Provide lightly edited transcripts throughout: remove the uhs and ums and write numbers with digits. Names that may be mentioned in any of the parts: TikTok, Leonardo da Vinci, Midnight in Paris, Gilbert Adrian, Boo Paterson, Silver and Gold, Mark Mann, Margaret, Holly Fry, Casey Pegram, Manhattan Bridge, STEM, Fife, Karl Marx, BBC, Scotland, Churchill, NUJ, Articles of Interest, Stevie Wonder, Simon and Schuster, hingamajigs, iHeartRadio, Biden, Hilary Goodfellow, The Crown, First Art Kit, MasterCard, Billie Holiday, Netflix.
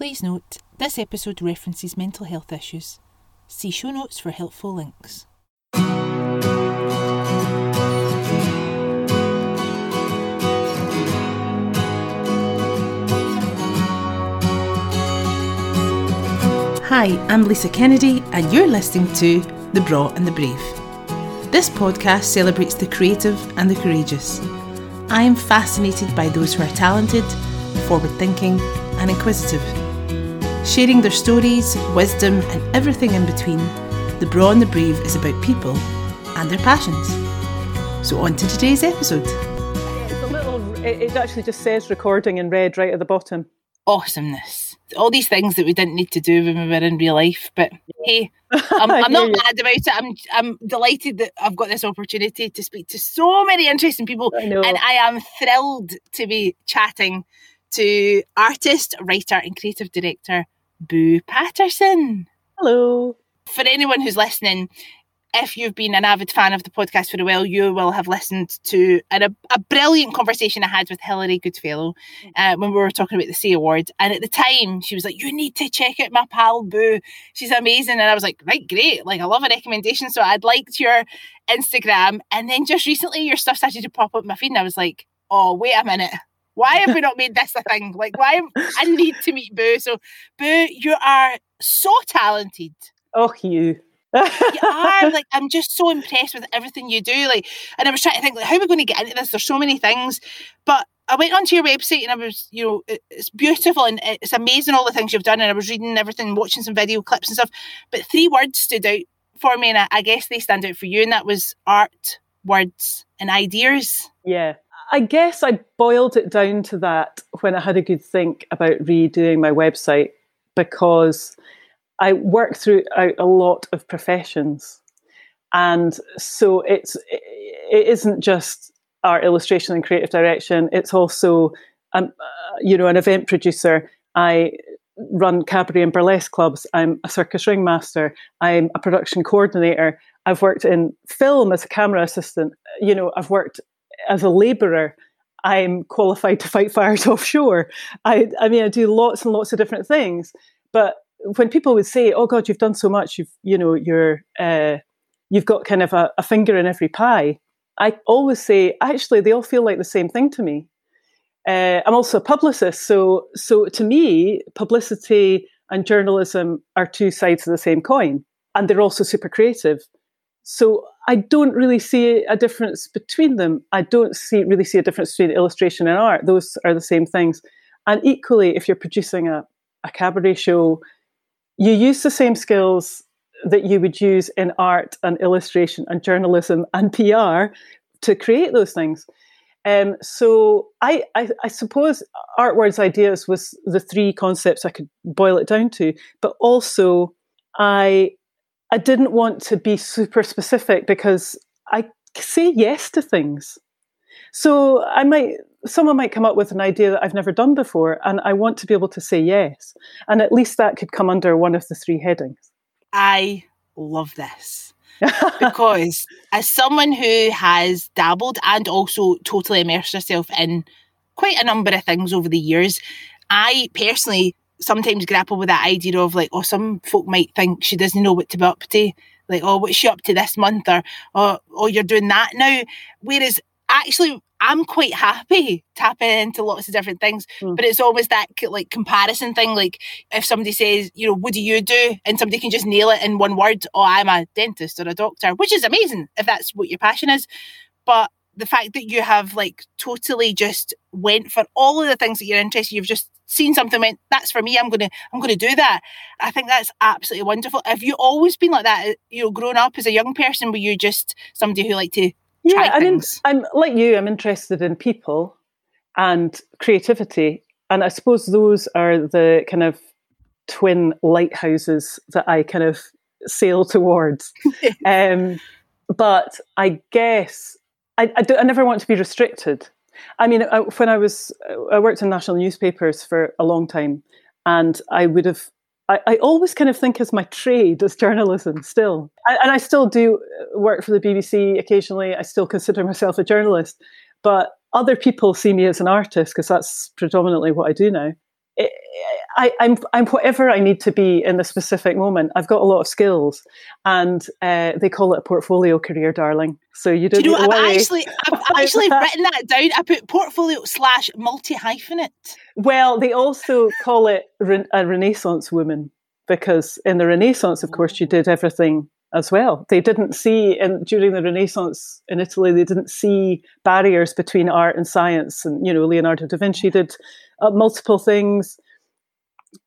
Please note, this episode references mental health issues. See show notes for helpful links. Hi, I'm Lisa Kennedy and you're listening to The Braw and the Brave. This podcast celebrates the creative and the courageous. I am fascinated by those who are talented, forward-thinking and inquisitive. Sharing their stories, wisdom and everything in between, The Braw and the Brave is about people and their passions. So on to today's episode. It actually just says recording in red right at the bottom. Awesomeness. All these things that we didn't need to do when we were in real life, but hey, I'm not mad about it. I'm delighted that I've got this opportunity to speak to so many interesting people, and I am thrilled to be chatting to artist, writer and creative director Boo Paterson. Hello. For anyone who's listening, if you've been an avid fan of the podcast for a while, you will have listened to a brilliant conversation I had with Hilary Goodfellow when we were talking about the Say Award. And at the time, she was like, you need to check out my pal Boo. She's amazing. And I was like, right, great. Like, I love a recommendation. So I'd liked your Instagram. And then just recently, your stuff started to pop up in my feed. And I was like, oh, wait a minute. Why have we not made this a thing? Like, I need to meet Boo. So, Boo, you are so talented. Oh, you. You are, like, I'm just so impressed with everything you do, like, and I was trying to think, like, how are we going to get into this? There's so many things, but I went onto your website and I was, you know, it's beautiful and it's amazing all the things you've done, and I was reading everything, watching some video clips and stuff, but three words stood out for me, and I guess they stand out for you, and that was art, words and ideas. Yeah, I guess I boiled it down to that when I had a good think about redoing my website, because I work throughout a lot of professions, and so it isn't just art illustration and creative direction. It's also, an event producer. I run cabaret and burlesque clubs. I'm a circus ringmaster. I'm a production coordinator. I've worked in film as a camera assistant. You know, I've worked as a labourer. I'm qualified to fight fires offshore. I mean, I do lots and lots of different things, but when people would say, oh God, you've done so much, you've got kind of a finger in every pie, I always say, actually, they all feel like the same thing to me. I'm also a publicist. So to me, publicity and journalism are two sides of the same coin, and they're also super creative. So I don't really see a difference between them. I don't really see a difference between illustration and art. Those are the same things. And equally, if you're producing a cabaret show, you use the same skills that you would use in art and illustration and journalism and PR to create those things. So I suppose art, words, ideas was the three concepts I could boil it down to. But also, I didn't want to be super specific, because I say yes to things. So someone might come up with an idea that I've never done before, and I want to be able to say yes. And at least that could come under one of the three headings. I love this. Because as someone who has dabbled and also totally immersed herself in quite a number of things over the years, I personally sometimes grapple with that idea of, like, oh, some folk might think she doesn't know what to be up to. Like, oh, what's she up to this month? Or, oh, you're doing that now. Whereas actually, I'm quite happy tapping into lots of different things, but it's always that, like, comparison thing. Like, if somebody says, you know, what do you do? And somebody can just nail it in one word. Oh, I'm a dentist or a doctor, which is amazing if that's what your passion is. But the fact that you have, like, totally just went for all of the things that you're interested in, you've just seen something, went, that's for me, I'm going to do that. I think that's absolutely wonderful. Have you always been like that? You know, growing up as a young person, were you just somebody who liked to... Yeah, I'm like you, I'm interested in people and creativity. And I suppose those are the kind of twin lighthouses that I kind of sail towards. But I guess I never want to be restricted. I mean, I worked in national newspapers for a long time, and I always kind of think as my trade as journalism still. And I still do work for the BBC occasionally. I still consider myself a journalist. But other people see me as an artist, because that's predominantly what I do now. I'm whatever I need to be in the specific moment. I've got a lot of skills, and they call it a portfolio career, darling. So you don't. Do you know, I've actually written that down. I put portfolio/multi-hyphenate. Well, they also call it a Renaissance woman, because in the Renaissance, of course, you did everything as well. They didn't see, during the Renaissance in Italy, they didn't see barriers between art and science. And, you know, Leonardo da Vinci did multiple things.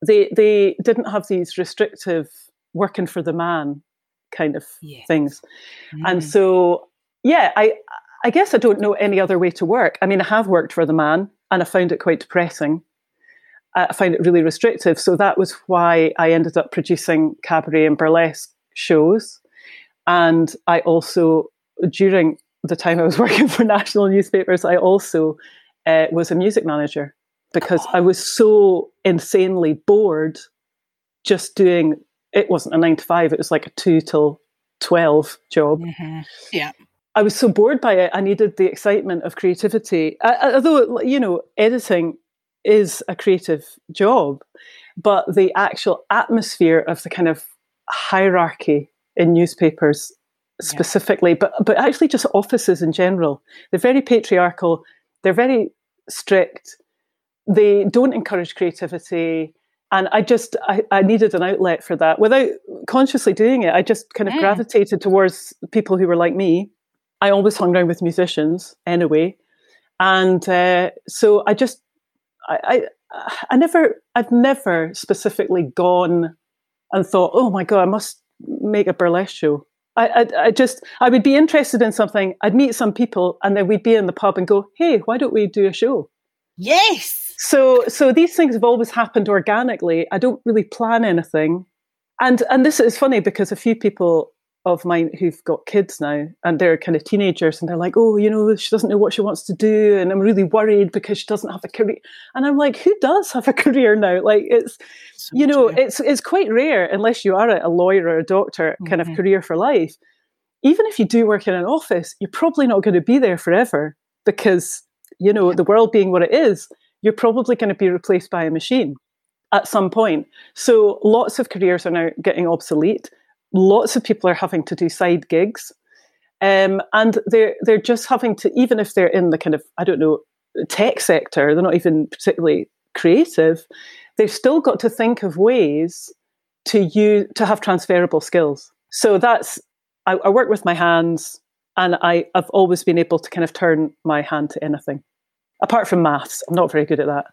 They didn't have these restrictive working for the man kind of things. Mm. And so, yeah, I guess I don't know any other way to work. I mean, I have worked for the man and I found it quite depressing. I found it really restrictive. So that was why I ended up producing cabaret and burlesque shows. And I also, during the time I was working for national newspapers, I also was a music manager, because I was so insanely bored just doing, it wasn't a 9 to 5, it was like a 2 till 12 job. Mm-hmm. Yeah. I was so bored by it. I needed the excitement of creativity. Although, you know, editing is a creative job, but the actual atmosphere of the kind of hierarchy in newspapers specifically, but actually just offices in general. They're very patriarchal. They're very strict. They don't encourage creativity. And I needed an outlet for that. Without consciously doing it, I just kind of gravitated towards people who were like me. I always hung around with musicians anyway. And so I just, I've never specifically gone and thought, oh my God, I must make a burlesque show. I would be interested in something. I'd meet some people, and then we'd be in the pub and go, hey, why don't we do a show? Yes. So these things have always happened organically. I don't really plan anything. And this is funny, because a few people of mine who've got kids now, and they're kind of teenagers, and they're like, oh, you know, she doesn't know what she wants to do, and I'm really worried because she doesn't have a career. And I'm like, who does have a career now? Like, it's so, you know, it's quite rare, unless you are a lawyer or a doctor, kind of career for life. Even if you do work in an office, you're probably not going to be there forever, because, you know, the world being what it is, you're probably going to be replaced by a machine at some point. So lots of careers are now getting obsolete. Lots of people are having to do side gigs, and they're just having to, even if they're in the kind of, I don't know, tech sector, they're not even particularly creative, they've still got to think of ways to have transferable skills. So that's, I work with my hands, and I've always been able to kind of turn my hand to anything. Apart from maths, I'm not very good at that.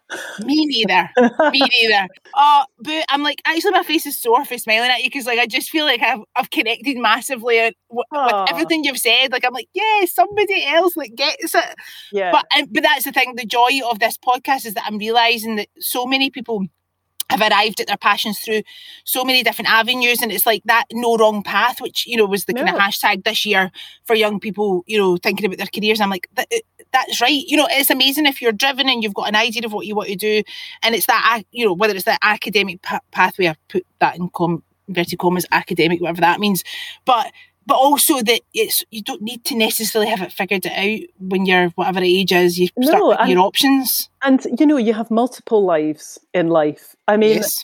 Me neither. Oh, but I'm like, actually, my face is sore for smiling at you, because like I just feel like I've connected massively with everything you've said. Like I'm like, yeah, somebody else like gets it. Yeah. But that's the thing. The joy of this podcast is that I'm realising that so many people have arrived at their passions through so many different avenues, and it's like that no wrong path, which, you know, was the kind of hashtag this year for young people, you know, thinking about their careers. I'm like, that's right. You know, it's amazing if you're driven and you've got an idea of what you want to do, and it's that, you know, whether it's that academic pathway, I put that in inverted commas, academic, whatever that means, but also that it's, you don't need to necessarily have it figured out when you're whatever age is. You start with your options. And, you know, you have multiple lives in life. I mean, yes.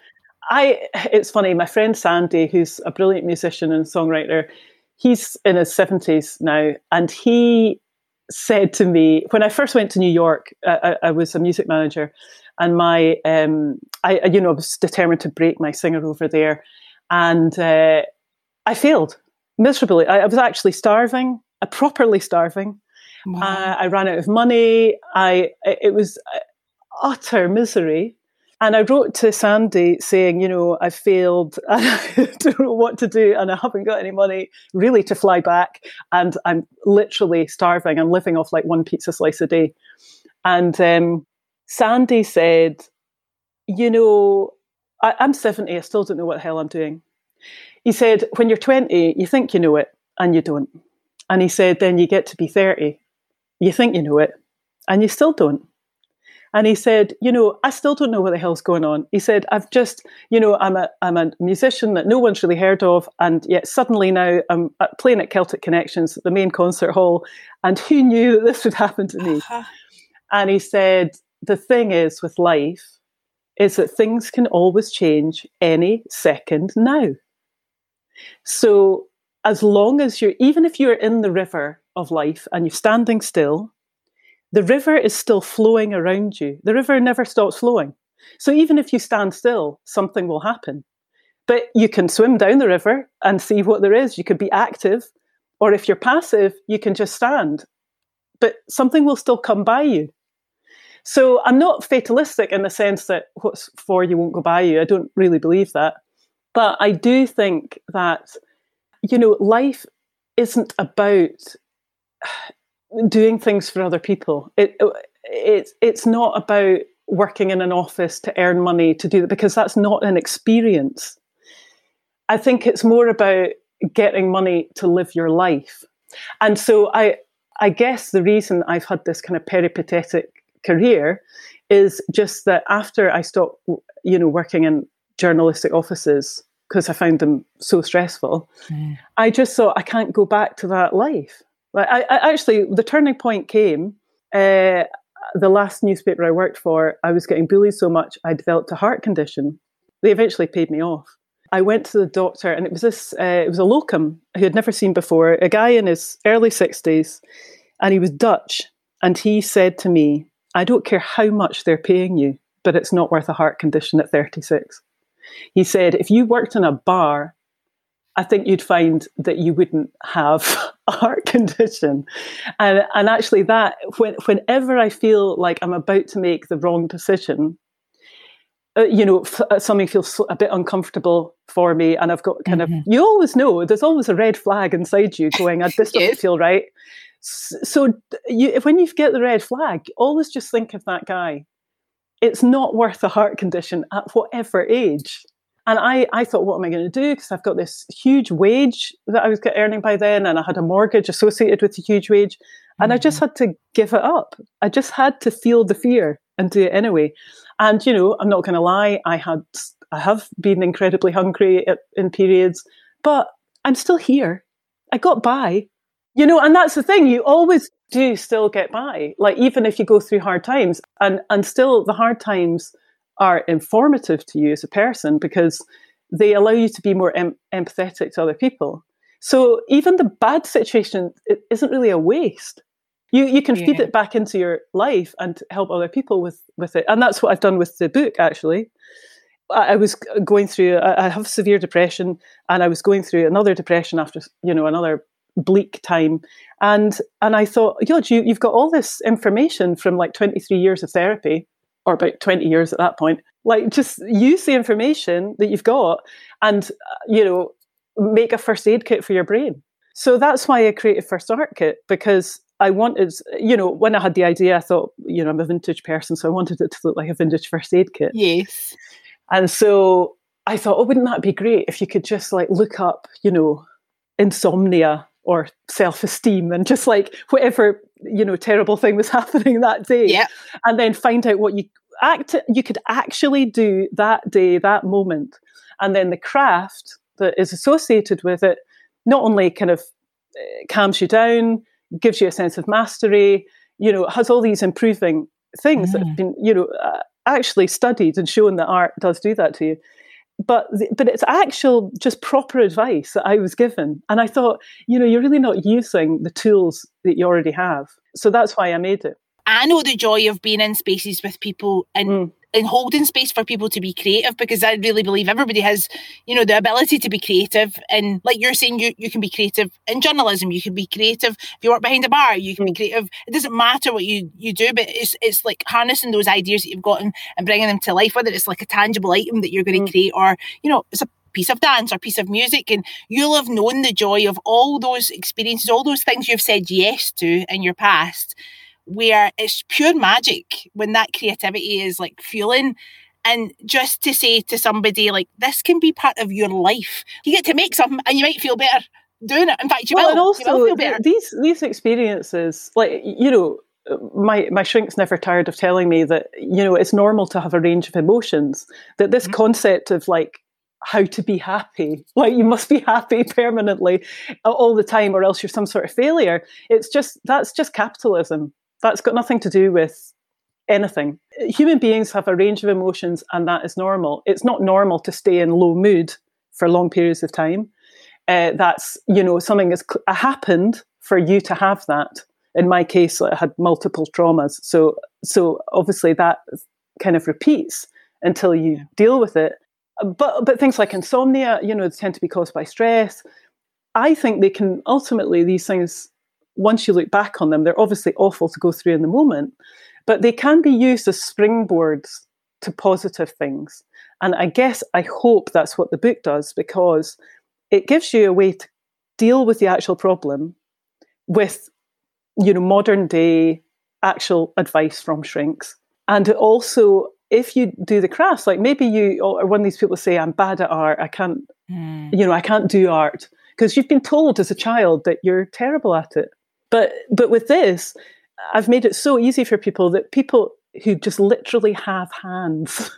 It's funny, my friend Sandy, who's a brilliant musician and songwriter, he's in his 70s now, and he said to me, when I first went to New York, I was a music manager, and my, I was determined to break my singer over there, and I failed. Miserably. I was actually starving, properly starving. Wow. I ran out of money. It was utter misery. And I wrote to Sandy saying, you know, I failed, and I don't know what to do, and I haven't got any money really to fly back, and I'm literally starving. I'm living off like one pizza slice a day. And Sandy said, you know, I'm 70, I still don't know what the hell I'm doing. He said, when you're 20, you think you know it, and you don't. And he said, then you get to be 30. You think you know it, and you still don't. And he said, you know, I still don't know what the hell's going on. He said, I've just, you know, I'm a musician that no one's really heard of, and yet suddenly now I'm playing at Celtic Connections, the main concert hall, and who knew that this would happen to me? And he said, the thing is with life is that things can always change any second now. So as long as you're, even if you're in the river of life and you're standing still, the river is still flowing around you. The river never stops flowing. So even if you stand still, something will happen. But you can swim down the river and see what there is. You could be active, or if you're passive, you can just stand. But something will still come by you. So I'm not fatalistic in the sense that what's for you won't go by you. I don't really believe that. But I do think that, you know, life isn't about doing things for other people. It's not about working in an office to earn money to do that, because that's not an experience. I think it's more about getting money to live your life. And so I guess the reason I've had this kind of peripatetic career is just that after I stopped, you know, working in journalistic offices because I found them so stressful, I just thought I can't go back to that life. Like I actually, the turning point came. The last newspaper I worked for, I was getting bullied so much I developed a heart condition. They eventually paid me off. I went to the doctor, and it was a locum who had never seen before, a guy in his early 60s, and he was Dutch. And he said to me, "I don't care how much they're paying you, but it's not worth a heart condition at 36. He said, "If you worked in a bar, I think you'd find that you wouldn't have a heart condition." And actually that, whenever I feel like I'm about to make the wrong decision, you know, something feels a bit uncomfortable for me, and I've got kind of, you always know, there's always a red flag inside you going, this doesn't feel right. So when you get the red flag, always just think of that guy. It's not worth a heart condition at whatever age. And I thought, what am I going to do? Because I've got this huge wage that I was earning by then, and I had a mortgage associated with the huge wage. And I just had to give it up. I just had to feel the fear and do it anyway. And, you know, I'm not going to lie, I have been incredibly hungry in periods, but I'm still here. I got by. You know, and that's the thing, you always do still get by. Like, even if you go through hard times, and still the hard times are informative to you as a person, because they allow you to be more empathetic to other people. So even the bad situation, it isn't really a waste. You can feed it back into your life and help other people with it. And that's what I've done with the book, actually. I have severe depression, and I was going through another depression after, you know, another bleak time. And I thought, you've got all this information from like 23 years of therapy, or about 20 years at that point. Like, just use the information that you've got and, you know, make a first aid kit for your brain. So that's why I created First Art Kit, because I wanted, you know, when I had the idea, I thought, you know, I'm a vintage person, so I wanted it to look like a vintage first aid kit. Yes. And so I thought, wouldn't that be great if you could just like look up, you know, insomnia or self-esteem, and just like whatever, you know, terrible thing was happening that day. Yeah. And then find out what you could actually do that day, that moment. And then the craft that is associated with it not only kind of calms you down, gives you a sense of mastery, you know, has all these improving things that have been, you know, actually studied and shown that art does do that to you. But it's actual just proper advice that I was given. And I thought, you know, you're really not using the tools that you already have. So that's why I made it. I know the joy of being in spaces with people and holding space for people to be creative, because I really believe everybody has, you know, the ability to be creative. And like you're saying, you can be creative in journalism. You can be creative if you work behind a bar. You can be creative. It doesn't matter what you do, but it's like harnessing those ideas that you've gotten and bringing them to life, whether it's like a tangible item that you're going to create, or, you know, it's a piece of dance or piece of music. And you'll have known the joy of all those experiences, all those things you've said yes to in your past, where it's pure magic when that creativity is like fueling. And just to say to somebody, like, this can be part of your life. You get to make something and you might feel better doing it. In fact, you will. And also, you will feel better. These experiences, like, you know, my shrink's never tired of telling me that, you know, it's normal to have a range of emotions, that this concept of like how to be happy, like you must be happy permanently all the time or else you're some sort of failure. It's just, that's just capitalism. That's got nothing to do with anything. Human beings have a range of emotions, and that is normal. It's not normal to stay in low mood for long periods of time. That's, you know, something has happened for you to have that. In my case, I had multiple traumas. So obviously that kind of repeats until you deal with it. But things like insomnia, you know, tend to be caused by stress. I think they can ultimately, these things, once you look back on them, they're obviously awful to go through in the moment, but they can be used as springboards to positive things. And I guess I hope that's what the book does, because it gives you a way to deal with the actual problem with, you know, modern day actual advice from shrinks. And it also, if you do the crafts, like maybe you or one of these people say, I'm bad at art, I can't, you know, I can't do art, because you've been told as a child that you're terrible at it. But with this, I've made it so easy for people that people who just literally have hands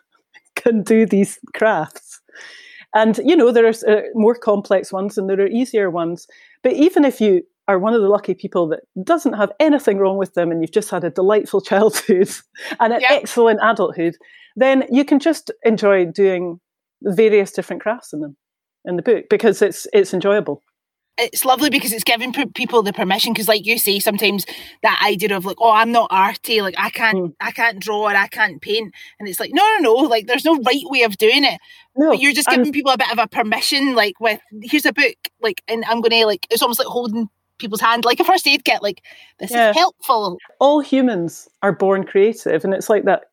can do these crafts. And, you know, there are more complex ones and there are easier ones. But even if you are one of the lucky people that doesn't have anything wrong with them and you've just had a delightful childhood and an excellent adulthood, then you can just enjoy doing various different crafts in the book, because it's enjoyable. It's lovely because it's giving people the permission, because like you say, sometimes that idea of like, oh, I'm not arty, like I can't draw or I can't paint, and it's like no, like there's no right way of doing it. No, but you're just giving people a bit of a permission, like with here's a book, like, and I'm gonna, like, it's almost like holding people's hand like a first aid kit, like this is helpful. All humans are born creative, and it's like that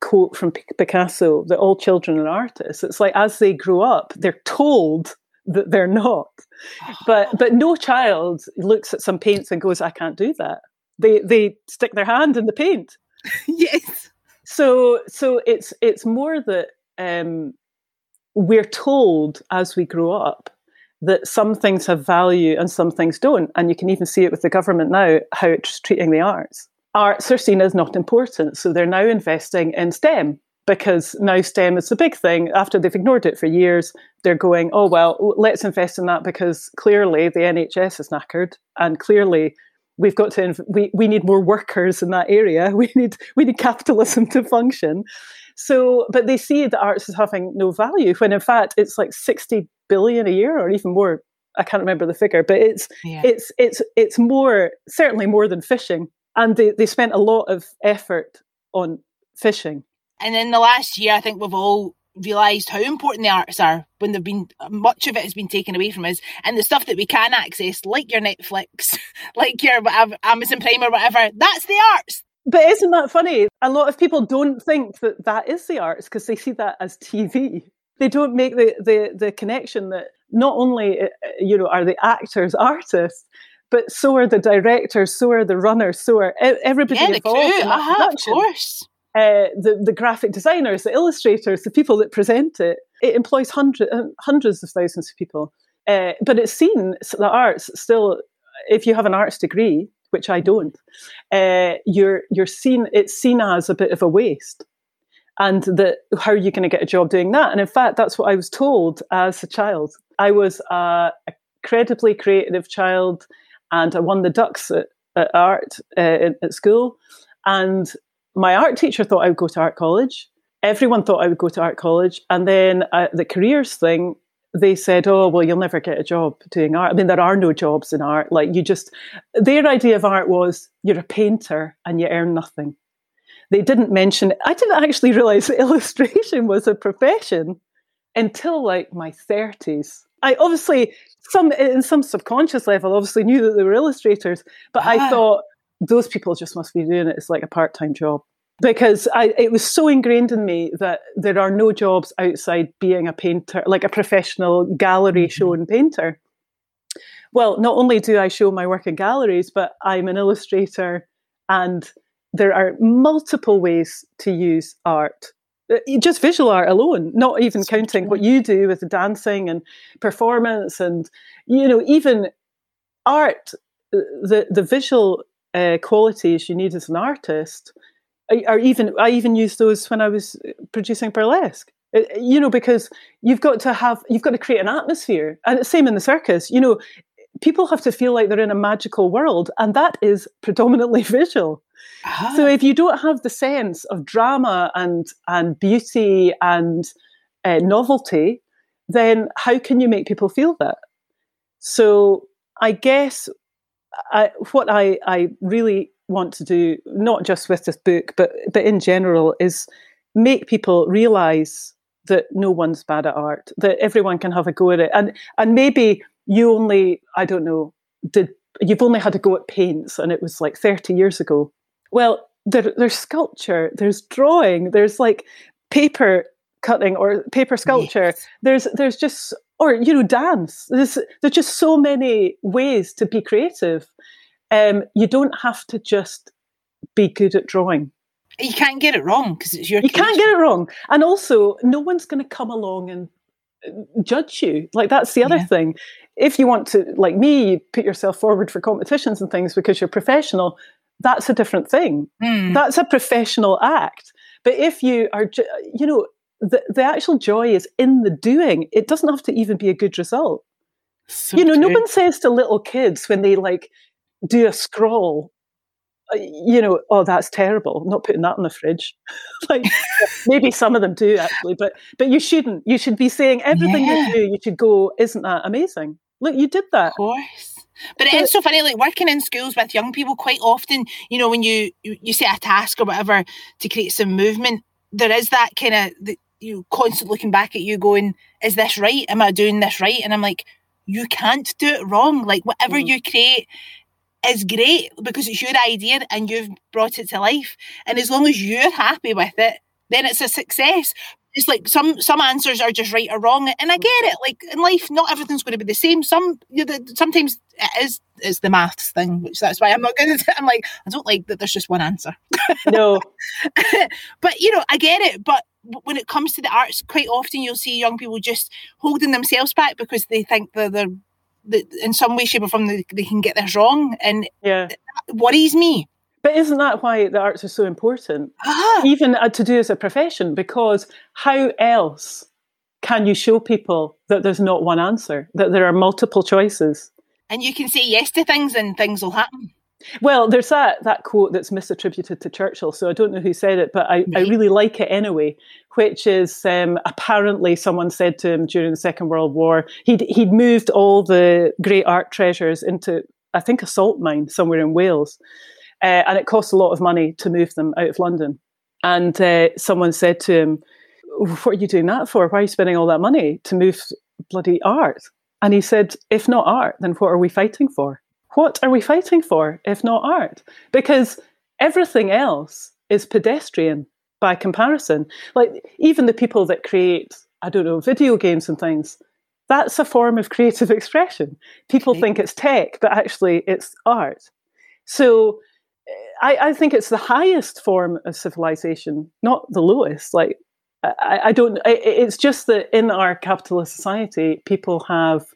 quote from Picasso that all children are artists. It's like as they grow up they're told that they're not. But no child looks at some paints and goes, I can't do that. They stick their hand in the paint. Yes. So it's more that we're told as we grow up that some things have value and some things don't. And you can even see it with the government now, how it's treating the arts. Arts are seen as not important, so they're now investing in STEM, because now STEM is the big thing. After they've ignored it for years, they're going, oh, well, let's invest in that, because clearly the NHS is knackered and clearly we've got to, we need more workers in that area. We need capitalism to function. So, but they see the arts as having no value, when in fact it's like 60 billion a year or even more. I can't remember the figure, but it's more, certainly more than fishing. And they spent a lot of effort on fishing. And in the last year, I think we've all realised how important the arts are, when they've been, much of it has been taken away from us. And the stuff that we can access, like your Netflix, like your Amazon Prime or whatever, that's the arts. But isn't that funny? A lot of people don't think that that is the arts, because they see that as TV. They don't make the connection that not only, you know, are the actors artists, but so are the directors, so are the runners, so are everybody involved in that production. Of course. The graphic designers, the illustrators, the people that present it. It employs hundreds of thousands of people. But it's seen, the arts still, if you have an arts degree, which I don't, you're seen. It's seen as a bit of a waste. And how are you going to get a job doing that? And in fact, that's what I was told as a child. I was an incredibly creative child, and I won the ducks at art at school. And my art teacher thought I would go to art college. Everyone thought I would go to art college. And then the careers thing, they said, oh, well, you'll never get a job doing art. I mean, there are no jobs in art. Like you just, their idea of art was you're a painter and you earn nothing. They didn't mention, I didn't actually realize that illustration was a profession until like my 30s. I obviously, in some subconscious level, obviously knew that they were illustrators, but I thought, those people just must be doing it. It's like a part-time job, because it was so ingrained in me that there are no jobs outside being a painter, like a professional gallery shown painter. Well, not only do I show my work in galleries, but I'm an illustrator, and there are multiple ways to use art. Just visual art alone, not even counting what you do with the dancing and performance, and, you know, even art, the visual qualities you need as an artist I even used those when I was producing burlesque, you know, because you've got to create an atmosphere. And it's same in the circus, you know, people have to feel like they're in a magical world, and that is predominantly visual. Uh-huh. So if you don't have the sense of drama and beauty and novelty, then how can you make people feel that? So I guess what I really want to do, not just with this book, but in general, is make people realise that no one's bad at art, that everyone can have a go at it. And maybe you only, I don't know, you've only had a go at paints and it was like 30 years ago. Well, there's sculpture, there's drawing, there's like paper cutting or paper sculpture. Yes. There's just, or, you know, dance. There's just so many ways to be creative. You don't have to just be good at drawing. You can't get it wrong because it's your creation. You can't get it wrong. And also, no one's going to come along and judge you. Like, that's the other thing. If you want to, like me, you put yourself forward for competitions and things because you're professional, that's a different thing. Mm. That's a professional act. But if you are, you know, the actual joy is in the doing. It doesn't have to even be a good result. So you know, no one says to little kids when they, like, do a scroll, you know, oh, that's terrible. I'm not putting that in the fridge. Like, maybe some of them do actually, but you shouldn't. You should be saying everything you do. You should go, isn't that amazing? Look, you did that. Of course. But it is so funny, like working in schools with young people quite often, you know, when you set a task or whatever to create some movement, there is that kind of, you know, constant looking back at you going, is this right? Am I doing this right? And I'm like, you can't do it wrong. Like whatever you create is great because it's your idea and you've brought it to life. And as long as you're happy with it, then it's a success. It's like some answers are just right or wrong, and I get it. Like in life, not everything's going to be the same. Sometimes it is the maths thing, which that's why I'm not good at it. I'm like, I don't like that there's just one answer. No, but you know, I get it. But when it comes to the arts, quite often you'll see young people just holding themselves back because they think that in some way, shape, or form they can get this wrong, and that worries me. But isn't that why the arts are so important, even to do as a profession? Because how else can you show people that there's not one answer, that there are multiple choices? And you can say yes to things and things will happen. Well, there's that quote that's misattributed to Churchill, so I don't know who said it, but I really like it anyway, which is apparently someone said to him during the Second World War, he'd moved all the great art treasures into, I think, a salt mine somewhere in Wales. And it costs a lot of money to move them out of London. And someone said to him, what are you doing that for? Why are you spending all that money to move bloody art? And he said, if not art, then what are we fighting for? What are we fighting for if not art? Because everything else is pedestrian by comparison. Like even the people that create, I don't know, video games and things, that's a form of creative expression. People think it's tech, but actually it's art. So I think it's the highest form of civilization, not the lowest. Like, I don't, it's just that in our capitalist society, people have,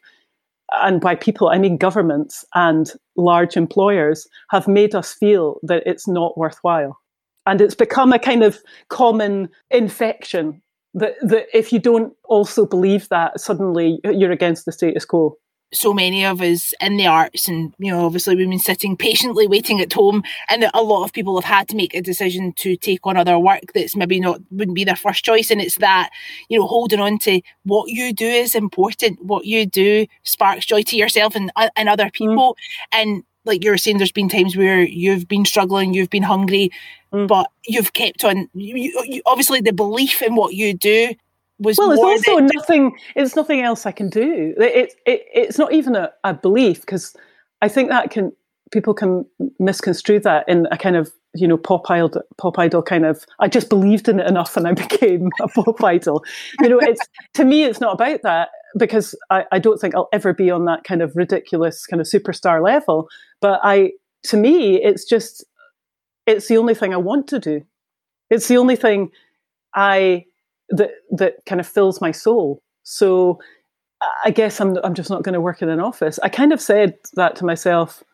and by people, I mean governments and large employers, have made us feel that it's not worthwhile. And it's become a kind of common infection that if you don't also believe that, suddenly you're against the status quo. So many of us in the arts, and you know, obviously we've been sitting patiently waiting at home, and a lot of people have had to make a decision to take on other work that's maybe wouldn't be their first choice. And it's that, you know, holding on to what you do is important. What you do sparks joy to yourself and other people. And like you were saying, there's been times where you've been struggling, you've been hungry, but you've kept on. You obviously the belief in what you do. Well, it's also nothing. It's nothing else I can do. It's not even a belief, because I think that people can misconstrue that in a kind of, you know, pop idol kind of. I just believed in it enough and I became a pop idol. You know, it's to me it's not about that, because I don't think I'll ever be on that kind of ridiculous kind of superstar level. But to me it's just the only thing I want to do. It's the only thing that kind of fills my soul. So I guess I'm just not going to work in an office. I kind of said that to myself,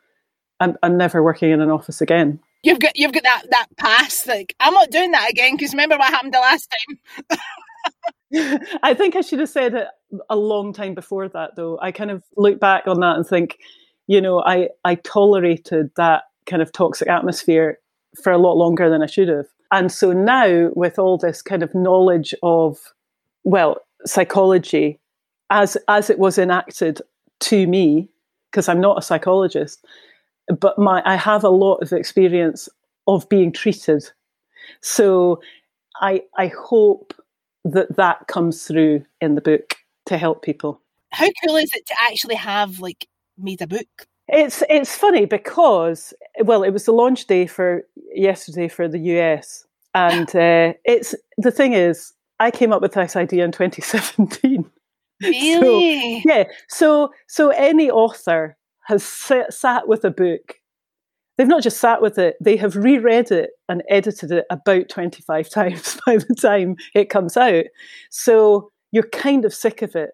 I'm never working in an office again. You've got that pass, like, I'm not doing that again, because remember what happened the last time. I think I should have said it a long time before that, though. I kind of look back on that and think, you know, I tolerated that kind of toxic atmosphere for a lot longer than I should have. And so now, with all this kind of knowledge of, well, psychology, as it was enacted to me, because I'm not a psychologist, but I have a lot of experience of being treated. So I hope that comes through in the book to help people. How cool is it to actually have made a book? It's funny because, well, it was the launch day for yesterday for the US, and the thing is, I came up with this idea in 2017. Really? So, yeah. So any author has sat with a book. They've not just sat with it; they have reread it and edited it about 25 times by the time it comes out. So you're kind of sick of it.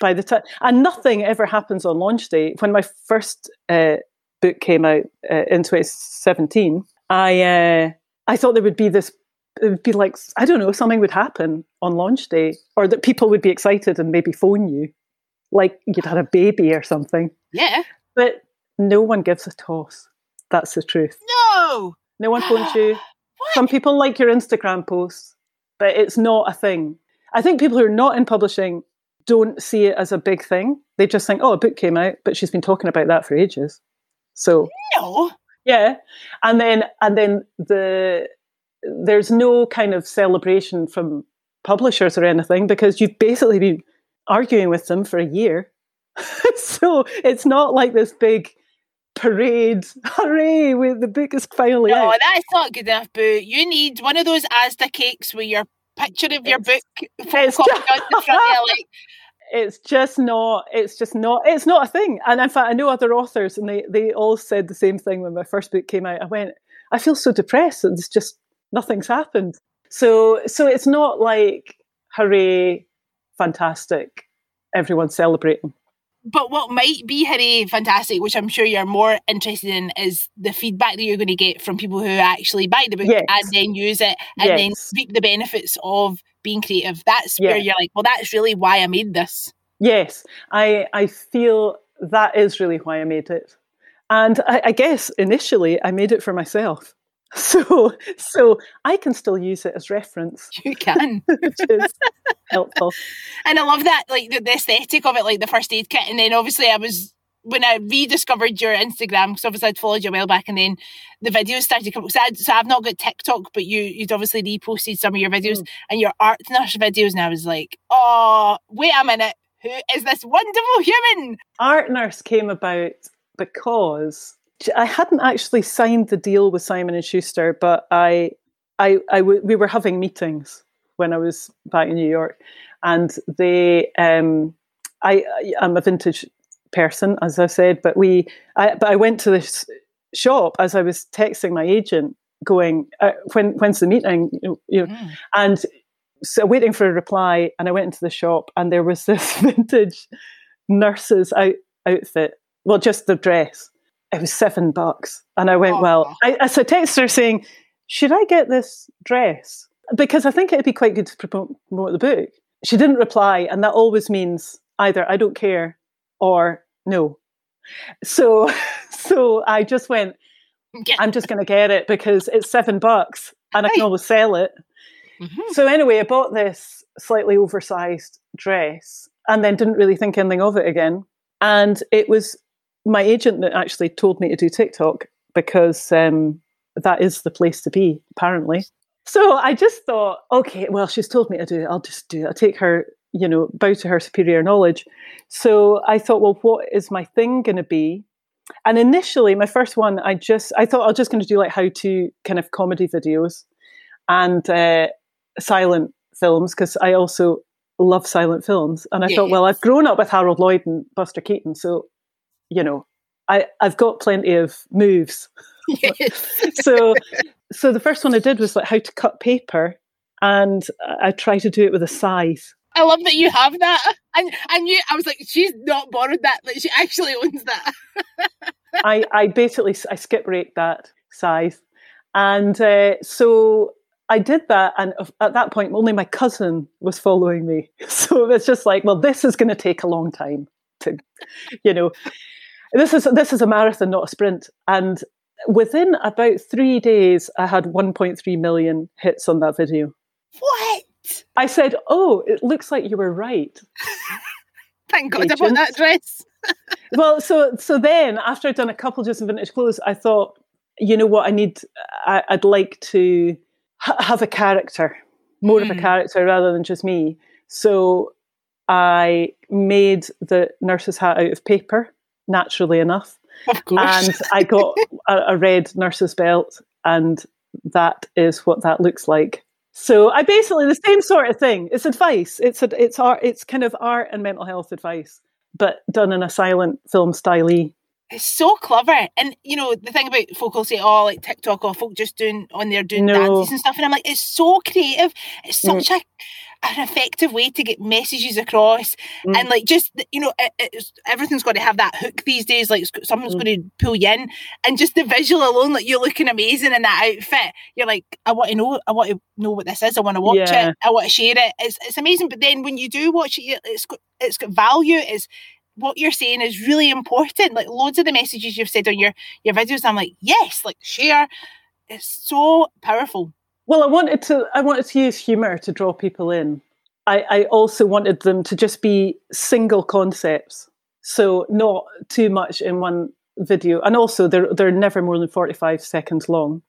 By the time, and nothing ever happens on launch day. When my first book came out in 2017, I thought there would be this. It would be like, I don't know, something would happen on launch day, or that people would be excited and maybe phone you, like you'd had a baby or something. Yeah, but no one gives a toss. That's the truth. No one phones you. What? Some people like your Instagram posts, but it's not a thing. I think people who are not in publishing don't see it as a big thing. They just think, oh, a book came out, but she's been talking about that for ages. So no, yeah, and then there's no kind of celebration from publishers or anything because you've basically been arguing with them for a year. So it's not like this big parade. Hooray! The book is finally out. No, that's not good enough, Boo. You need one of those Asda cakes where your picture of your book on the front. It's just not a thing. And in fact, I know other authors, and they all said the same thing when my first book came out. I went, I feel so depressed. It's just nothing's happened. So it's not like hooray, fantastic, everyone's celebrating. But what might be hooray, fantastic, which I'm sure you're more interested in, is the feedback that you're going to get from people who actually buy the book and then use it and then reap the benefits of being creative. That's where you're like, well, that's really why I made this. Yes, I feel that is really why I made it. And I guess initially I made it for myself. So I can still use it as reference. You can. Which is helpful. And I love that, the aesthetic of it, the first aid kit. And then obviously when I rediscovered your Instagram, because obviously I'd followed you a while back, and then the videos started to come. So I've not got TikTok, but you'd obviously reposted some of your videos and your Art Nurse videos. And I was like, oh, wait a minute. Who is this wonderful human? Art Nurse came about because I hadn't actually signed the deal with Simon and Schuster, but we were having meetings when I was back in New York, and I'm a vintage person, as I said, but I went to this shop as I was texting my agent, going, when's the meeting? And so waiting for a reply, and I went into the shop, and there was this vintage nurse's outfit, well, just the dress. It was $7. And I went, I texted her saying, should I get this dress? Because I think it'd be quite good to promote the book. She didn't reply. And that always means either I don't care or no. So I just went, I'm just going to get it because it's $7 and I can always sell it. Mm-hmm. So anyway, I bought this slightly oversized dress and then didn't really think anything of it again. And it was my agent that actually told me to do TikTok because that is the place to be, apparently. So I just thought, okay, well, she's told me to do it. I'll just do it. I'll take her, bow to her superior knowledge. So I thought, well, what is my thing going to be? And initially, my first one, I thought I was just going to do how-to kind of comedy videos and silent films because I also love silent films. And I thought, well, I've grown up with Harold Lloyd and Buster Keaton, so I've got plenty of moves. Yes. So the first one I did was how to cut paper, and I try to do it with a scythe. I love that you have that. I was like, she's not borrowed that. She actually owns that. I basically skip rake that scythe, and so I did that. And at that point, only my cousin was following me, so it was just like, well, this is going to take a long time to, This is a marathon, not a sprint. And Within about 3 days, I had 1.3 million hits on that video. What? I said, oh, it looks like you were right. Thank God I bought that dress. Well, so then after I'd done a couple just in vintage clothes, I thought, you know what, I'd like to have a character, more of a character rather than just me. So I made the nurse's hat out of paper, naturally enough. Of course. And I got a red nurse's belt, and that is what that looks like. So I basically, the same sort of thing. It's advice. It's art. It's kind of art and mental health advice, but done in a silent film style-y. It's so clever. And, you know, the thing about folk will say, oh, like TikTok or folk just doing dances and stuff. And I'm like, it's so creative. It's such an effective way to get messages across. And like, just, you know, everything's got to have that hook these days. Like someone's going to pull you in, and just the visual alone, like you're looking amazing in that outfit. You're like, I want to know what this is. I want to watch it. I want to share it. It's amazing. But then when you do watch it, it's got value. It's, what you're saying is really important. Like loads of the messages you've said on your videos, I'm like, yes, like share. It's so powerful. Well, I wanted to use humour to draw people in. I also wanted them to just be single concepts, so not too much in one video. And also, they're never more than 45 seconds long.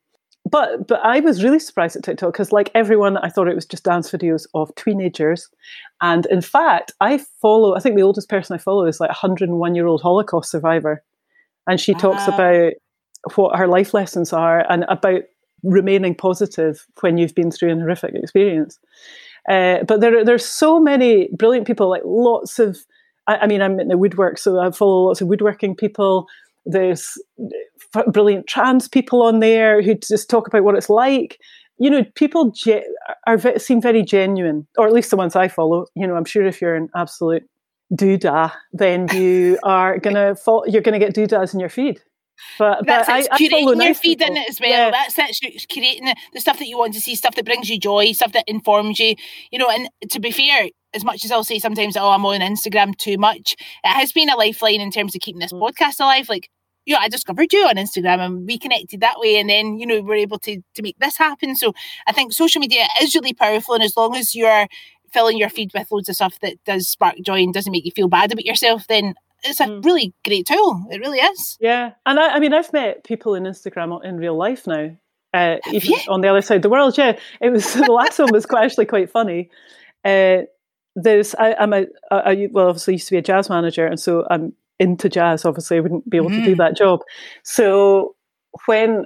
But I was really surprised at TikTok because, like everyone, I thought it was just dance videos of teenagers. And in fact, I think the oldest person I follow is like a 101-year-old Holocaust survivor. And she talks about what her life lessons are and about remaining positive when you've been through an horrific experience. But there's so many brilliant people, like lots of... I mean, I'm in the woodwork, so I follow lots of woodworking people. There's brilliant trans people on there who just talk about what it's like. You know, people seem very genuine, or at least the ones I follow. You know, I'm sure if you're an absolute doodah, then you are gonna you're gonna get doodahs in your feed. But it's curating your feed in it as well. Yeah. That's actually creating the stuff that you want to see, stuff that brings you joy, stuff that informs you. You know, and to be fair, as much as I'll say sometimes, oh, I'm on Instagram too much, it has been a lifeline in terms of keeping this podcast alive. Like, you know, I discovered you on Instagram and we connected that way, and then, you know, we're able to make this happen. So I think social media is really powerful, and as long as you're filling your feed with loads of stuff that does spark joy and doesn't make you feel bad about yourself, then it's a really great tool. It really is. Yeah. And I mean, I've met people in Instagram in real life now, even on the other side of the world. Yeah. It was, the last one was actually quite funny. I obviously used to be a jazz manager, and so I'm into jazz. Obviously, I wouldn't be able to do that job. So when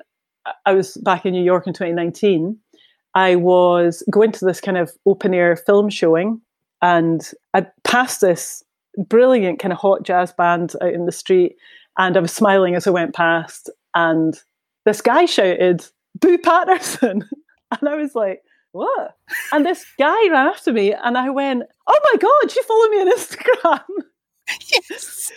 I was back in New York in 2019, I was going to this kind of open air film showing, and I passed this brilliant kind of hot jazz band out in the street, and I was smiling as I went past, and this guy shouted, "Boo Paterson!" And I was like, what? And this guy ran after me, and I went, oh my God, you follow me on Instagram. Yes.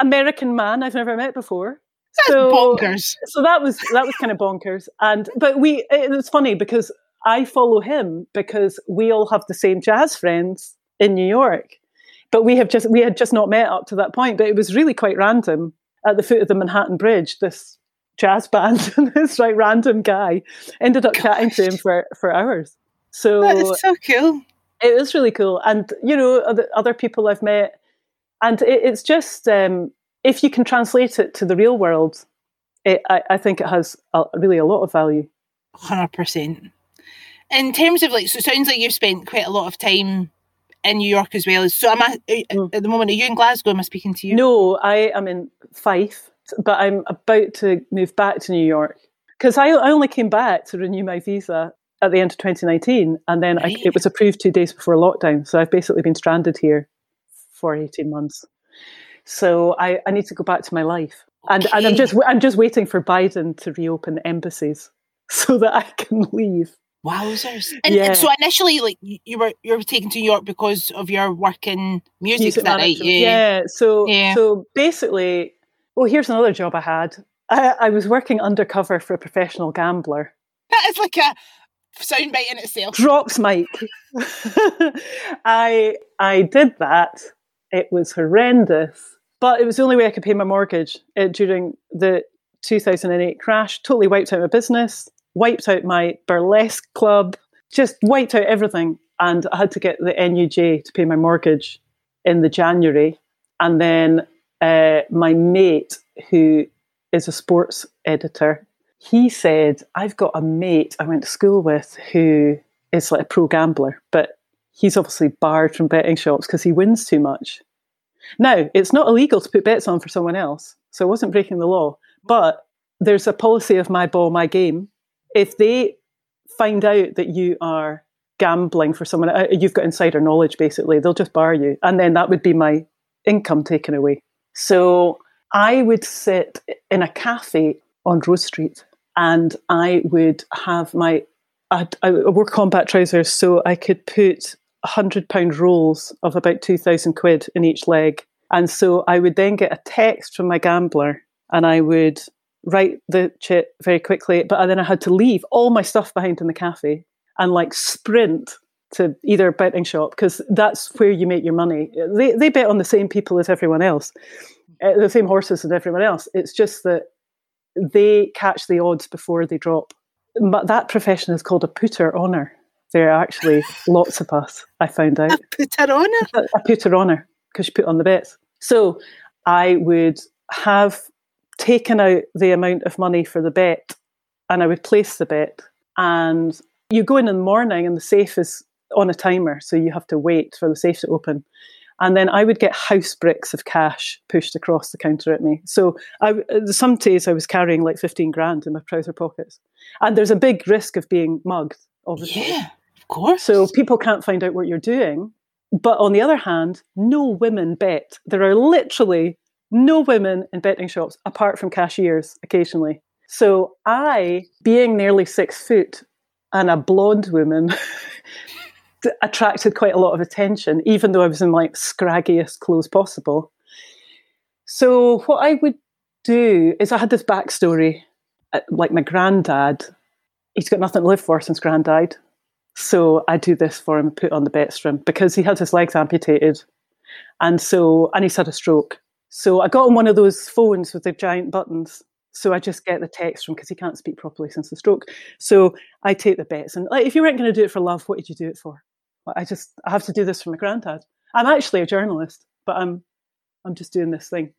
American man I've never met before. That's bonkers. So that was kind of bonkers. But it's funny because I follow him because we all have the same jazz friends in New York, but we had just not met up to that point. But it was really quite random at the foot of the Manhattan Bridge, this jazz band, and this like random guy ended up chatting to him for hours. So that is so cool. It was really cool. And, you know, other people I've met, and it's just, if you can translate it to the real world, I think it has really a lot of value. 100%. In terms of like, so it sounds like you've spent quite a lot of time in New York as well. So at the moment, are you in Glasgow? Am I speaking to you? No, I am in Fife, but I'm about to move back to New York because I only came back to renew my visa at the end of 2019, and then it was approved 2 days before lockdown, so I've basically been stranded here for 18 months. So I need to go back to my life, and I'm just waiting for Biden to reopen embassies so that I can leave. Wowzers! And so initially, like you were taken to New York because of your work in music that night, yeah. So basically. Well, here's another job I had. I was working undercover for a professional gambler. That is like a soundbite in itself. Drops mic. I did that. It was horrendous. But it was the only way I could pay my mortgage during the 2008 crash totally wiped out my business, wiped out my burlesque club, just wiped out everything. And I had to get the NUJ to pay my mortgage in the January. And then my mate, who is a sports editor, he said, I've got a mate I went to school with who is like a pro gambler, but he's obviously barred from betting shops because he wins too much. Now, it's not illegal to put bets on for someone else, so I wasn't breaking the law. But there's a policy of my ball, my game. If they find out that you are gambling for someone, you've got insider knowledge, basically, they'll just bar you. And then that would be my income taken away. So I would sit in a cafe on Rose Street and I would have my, I wore combat trousers so I could put £100 rolls of about 2,000 quid in each leg. And so I would then get a text from my gambler and I would write the chit very quickly, but then I had to leave all my stuff behind in the cafe and like sprint to either a betting shop, because that's where you make your money. They bet on the same people as everyone else, the same horses as everyone else. It's just that they catch the odds before they drop. But that profession is called a putter honour. There are actually lots of us, I found out. A putter honour? A putter honour, because you put on the bets. So I would have taken out the amount of money for the bet and I would place the bet. And you go in the morning and the safe is on a timer, so you have to wait for the safe to open. And then I would get house bricks of cash pushed across the counter at me. So some days I was carrying like 15 grand in my trouser pockets. And there's a big risk of being mugged, obviously. Yeah, of course. So people can't find out what you're doing. But on the other hand, no women bet. There are literally no women in betting shops apart from cashiers occasionally. So I, being nearly 6 foot and a blonde woman, attracted quite a lot of attention, even though I was in like scraggiest clothes possible. So what I would do is I had this backstory, like my granddad, he's got nothing to live for since Gran died. So I do this for him and put on the bets for him because he had his legs amputated and he's had a stroke. So I got him one of those phones with the giant buttons. So I just get the text from, because he can't speak properly since the stroke. So I take the bets. And like, if you weren't going to do it for love, what did you do it for? I have to do this for my granddad. I'm actually a journalist, but I'm just doing this thing.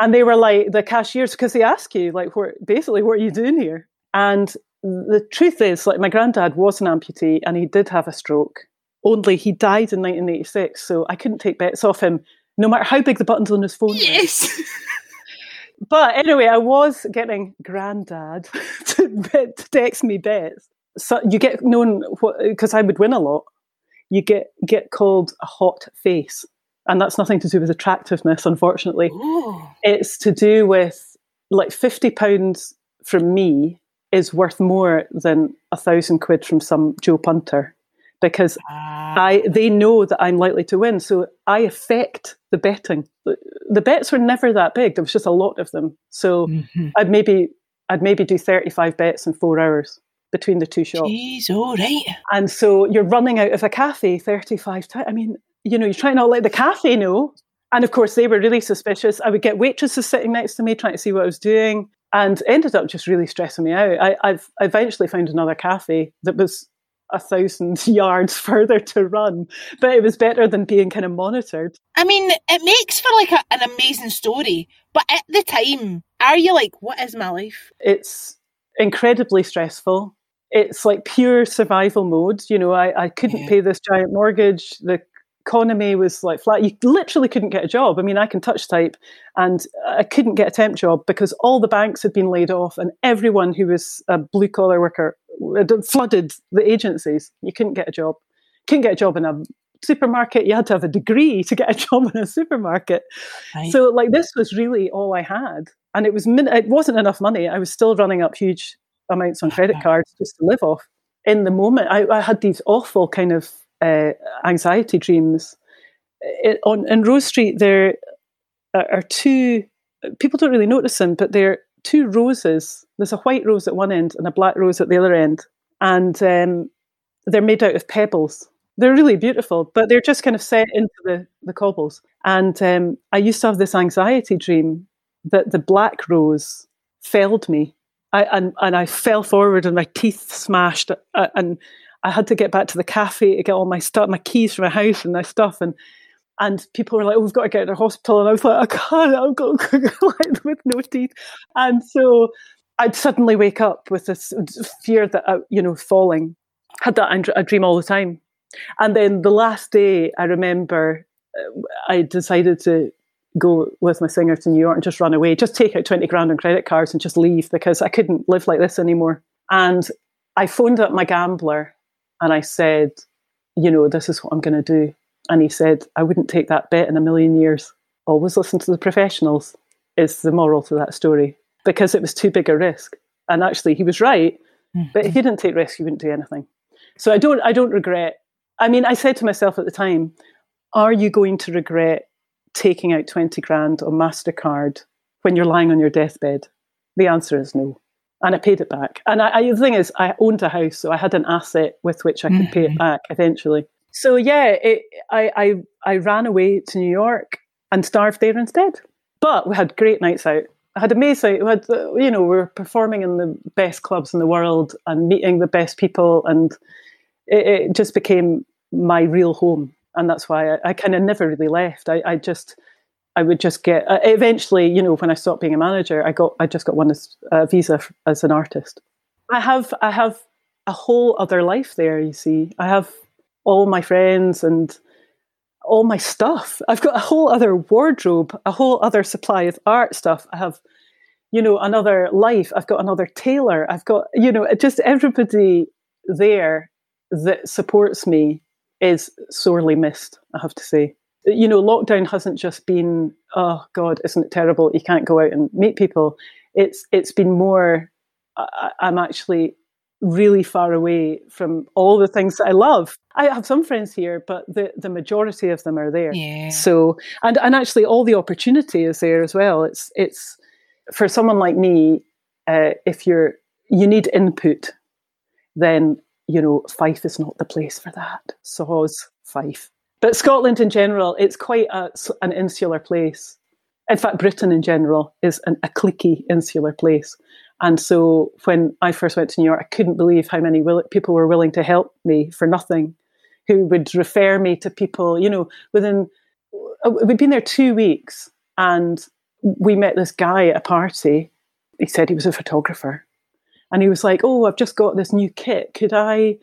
And they were like, the cashiers, because they ask you, like, what are you doing here? And the truth is, like, my granddad was an amputee and he did have a stroke. Only he died in 1986, so I couldn't take bets off him, no matter how big the buttons on his phone yes. were. But anyway, I was getting granddad to text me bets. So you get known, because I would win a lot, you get called a hot face. And that's nothing to do with attractiveness, unfortunately. Ooh. It's to do with, like, £50 from me is worth more than 1,000 quid from some Joe punter, because they know that I'm likely to win. So I affect the betting. The bets were never that big. There was just a lot of them. So mm-hmm. I'd maybe do 35 bets in 4 hours between the two shops. Jeez, all right. And so you're running out of a cafe 35 times. I mean, you know, you try not to let the cafe know. And of course, they were really suspicious. I would get waitresses sitting next to me trying to see what I was doing, and ended up just really stressing me out. I eventually found another cafe that was 1,000 yards further to run, but it was better than being kind of monitored. I mean, it makes for like an amazing story, but at the time, are you like, what is my life? It's incredibly stressful. It's like pure survival mode. You know, I couldn't pay this giant mortgage. The economy was like flat. You literally couldn't get a job. I mean, I can touch type, and I couldn't get a temp job because all the banks had been laid off and everyone who was a blue collar worker flooded the agencies. You couldn't get a job. Couldn't get a job in a supermarket. You had to have a degree to get a job in a supermarket. Right. So like, this was really all I had, and it wasn't enough money. I was still running up huge amounts on credit cards just to live off. In the moment, I had these awful kind of anxiety dreams. In Rose Street, there are two, people don't really notice them, but they're two roses. There's a white rose at one end and a black rose at the other end. And they're made out of pebbles. They're really beautiful, but they're just kind of set into the cobbles. And I used to have this anxiety dream that the black rose failed me. And I fell forward and my teeth smashed, and I had to get back to the cafe to get all my stuff, my keys from my house and my stuff. And people were like, oh, we've got to get to the hospital. And I was like, I can't, I've got to go with no teeth. And so I'd suddenly wake up with this fear that, falling. Had that I dream all the time. And then the last day, I remember I decided to go with my singer to New York and just run away, just take out 20 grand on credit cards and just leave, because I couldn't live like this anymore. And I phoned up my gambler and I said, this is what I'm going to do. And he said, I wouldn't take that bet in a million years. Always listen to the professionals is the moral to that story, because it was too big a risk. And actually he was right, but if you didn't take risk, you wouldn't do anything. So I don't regret. I mean, I said to myself at the time, are you going to regret taking out 20 grand on MasterCard when you're lying on your deathbed? The answer is no. And I paid it back. And the thing is, I owned a house, so I had an asset with which I could pay it back eventually. So yeah, I ran away to New York and starved there instead. But we had great nights out. I had a maze out. We had, we were performing in the best clubs in the world and meeting the best people, and it just became my real home. And that's why I kind of never really left. I would just get eventually, when I stopped being a manager, I just got one visa as an artist. I have a whole other life there, you see. I have all my friends and all my stuff. I've got a whole other wardrobe, a whole other supply of art stuff. I have, another life. I've got another tailor. I've got, just everybody there that supports me is sorely missed, I have to say. Lockdown hasn't just been, oh God, isn't it terrible? You can't go out and meet people. It's been more, I'm actually really far away from all the things that I love. I have some friends here, but the majority of them are there. Yeah. So, and actually all the opportunity is there as well. It's for someone like me, if you need input, then Fife is not the place for that. Soz, Fife. But Scotland in general, it's quite an insular place. In fact, Britain in general is a cliquey, insular place. And so when I first went to New York, I couldn't believe how many people were willing to help me for nothing, who would refer me to people. We'd been there 2 weeks and we met this guy at a party. He said he was a photographer. And he was like, oh, I've just got this new kit. Could I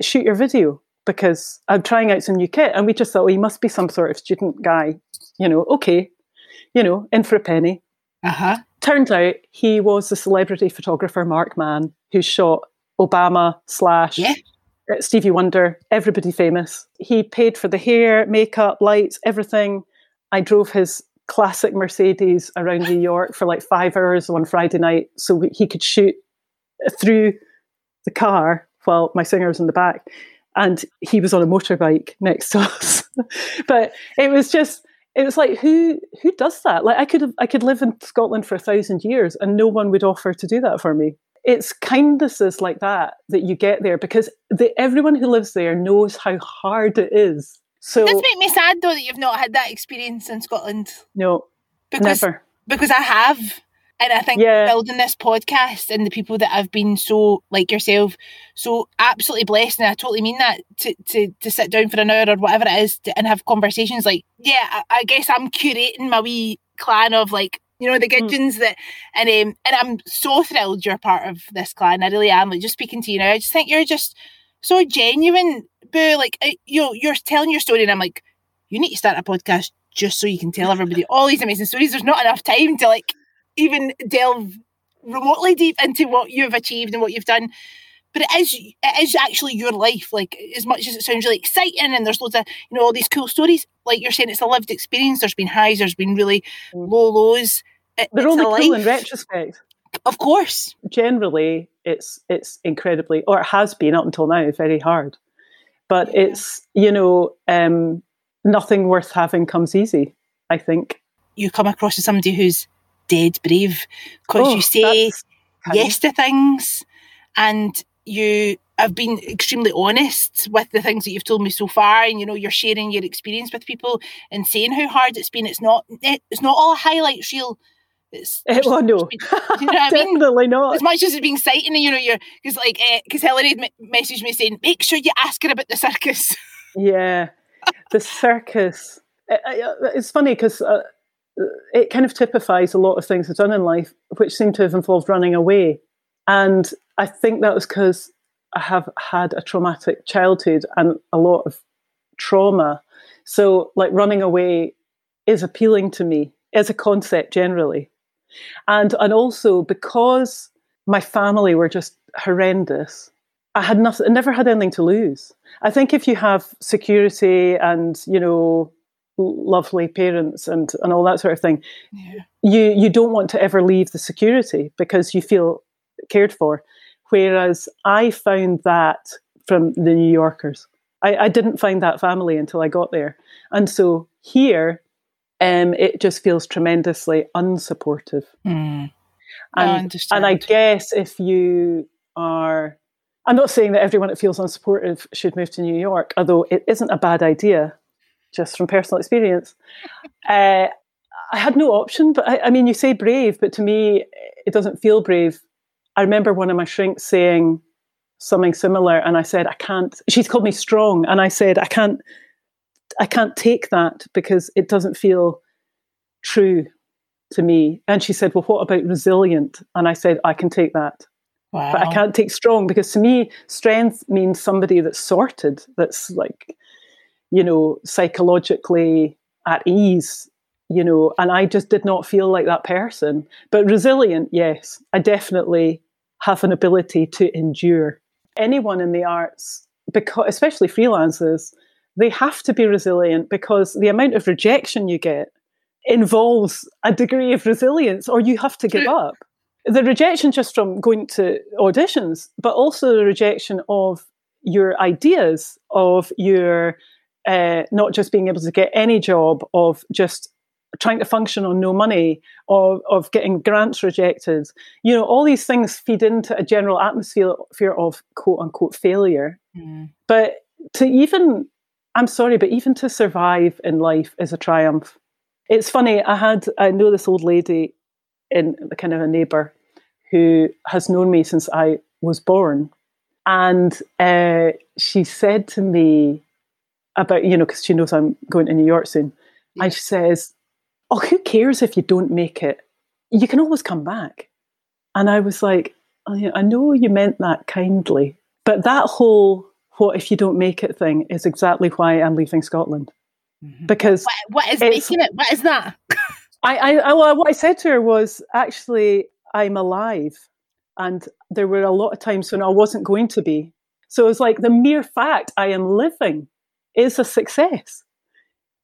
shoot your video? Because I'm trying out some new kit. And we just thought, he must be some sort of student guy. Okay. In for a penny. Uh-huh. Turned out he was the celebrity photographer Mark Mann, who shot Obama / Stevie Wonder, everybody famous. He paid for the hair, makeup, lights, everything. I drove his classic Mercedes around New York for like 5 hours on Friday night so he could shoot through the car while my singer was in the back, and he was on a motorbike next to us. But it was like, who does that? Like, I could live in Scotland for 1,000 years and no one would offer to do that for me. It's kindnesses like that you get there, because everyone who lives there knows how hard it is. So it does make me sad though that you've not had that experience in Scotland. No, never. Because I have. And I think building this podcast and the people that I've been so, like yourself, so absolutely blessed, and I totally mean that, to sit down for an hour or whatever it is and have conversations. Like, I guess I'm curating my wee clan of, like, the Gidgeons that, and I'm so thrilled you're part of this clan. I really am. Like, just speaking to you now, I just think you're just so genuine, Boo. Like, you're telling your story, and I'm like, you need to start a podcast just so you can tell everybody all these amazing stories. There's not enough time to, like, even delve remotely deep into what you've achieved and what you've done, but it is actually your life. Like, as much as it sounds really exciting and there's loads of all these cool stories, like you're saying, it's a lived experience. There's been highs, there's been really low lows. They're only cool in retrospect, of course. Generally, it's incredibly, or it has been up until now, very hard. But it's nothing worth having comes easy. I think you come across as somebody who's dead brave, because you say yes to things, and you have been extremely honest with the things that you've told me so far, and you're sharing your experience with people and saying how hard it's been. It's not all a highlight reel. Well, no, you know what I mean? Definitely not. As much as it's being exciting, you know, you're because like because Hilary messaged me saying, make sure you ask her about the circus. Yeah, the circus. It's funny because it kind of typifies a lot of things I've done in life, which seem to have involved running away, and I think that was because I have had a traumatic childhood and a lot of trauma. So, like, running away is appealing to me as a concept generally. And also because my family were just horrendous, I had nothing, I never had anything to lose. I think if you have security and, you know, lovely parents and all that sort of thing, yeah, you don't want to ever leave the security because you feel cared for. Whereas I found that from the New Yorkers. I didn't find that family until I got there. And so here, it just feels tremendously unsupportive. Mm. And I guess if you are, I'm not saying that everyone that feels unsupportive should move to New York, although it isn't a bad idea, just from personal experience. I had no option, but I mean, you say brave, but to me, it doesn't feel brave. I remember one of my shrinks saying something similar, and I said, she's called me strong, and I said, I can't take that because it doesn't feel true to me. And she said, well, what about resilient? And I said, I can take that. Wow. But I can't take strong because to me, strength means somebody that's sorted, that's like, you know, psychologically at ease, you know, and I just did not feel like that person. But resilient, yes, I definitely have an ability to endure. Anyone in the arts, because especially freelancers, they have to be resilient because the amount of rejection you get involves a degree of resilience, or you have to give up. The rejection just from going to auditions, but also the rejection of your ideas, of your not just being able to get any job, of just trying to function on no money, of getting grants rejected. You know, all these things feed into a general atmosphere of quote-unquote failure. Mm. But to even... I'm sorry, but even to survive in life is a triumph. It's funny, I know this old lady, in kind of a neighbour, who has known me since I was born. And she said to me about, you know, because she knows I'm going to New York soon. Yeah. And she says, oh, who cares if you don't make it? You can always come back. And I was like, I know you meant that kindly, but that whole... what if you don't make it thing is exactly why I'm leaving Scotland. Mm-hmm. Because what is making it? What is that? What I said to her was, actually, I'm alive. And there were a lot of times when I wasn't going to be. So it was like the mere fact I am living is a success.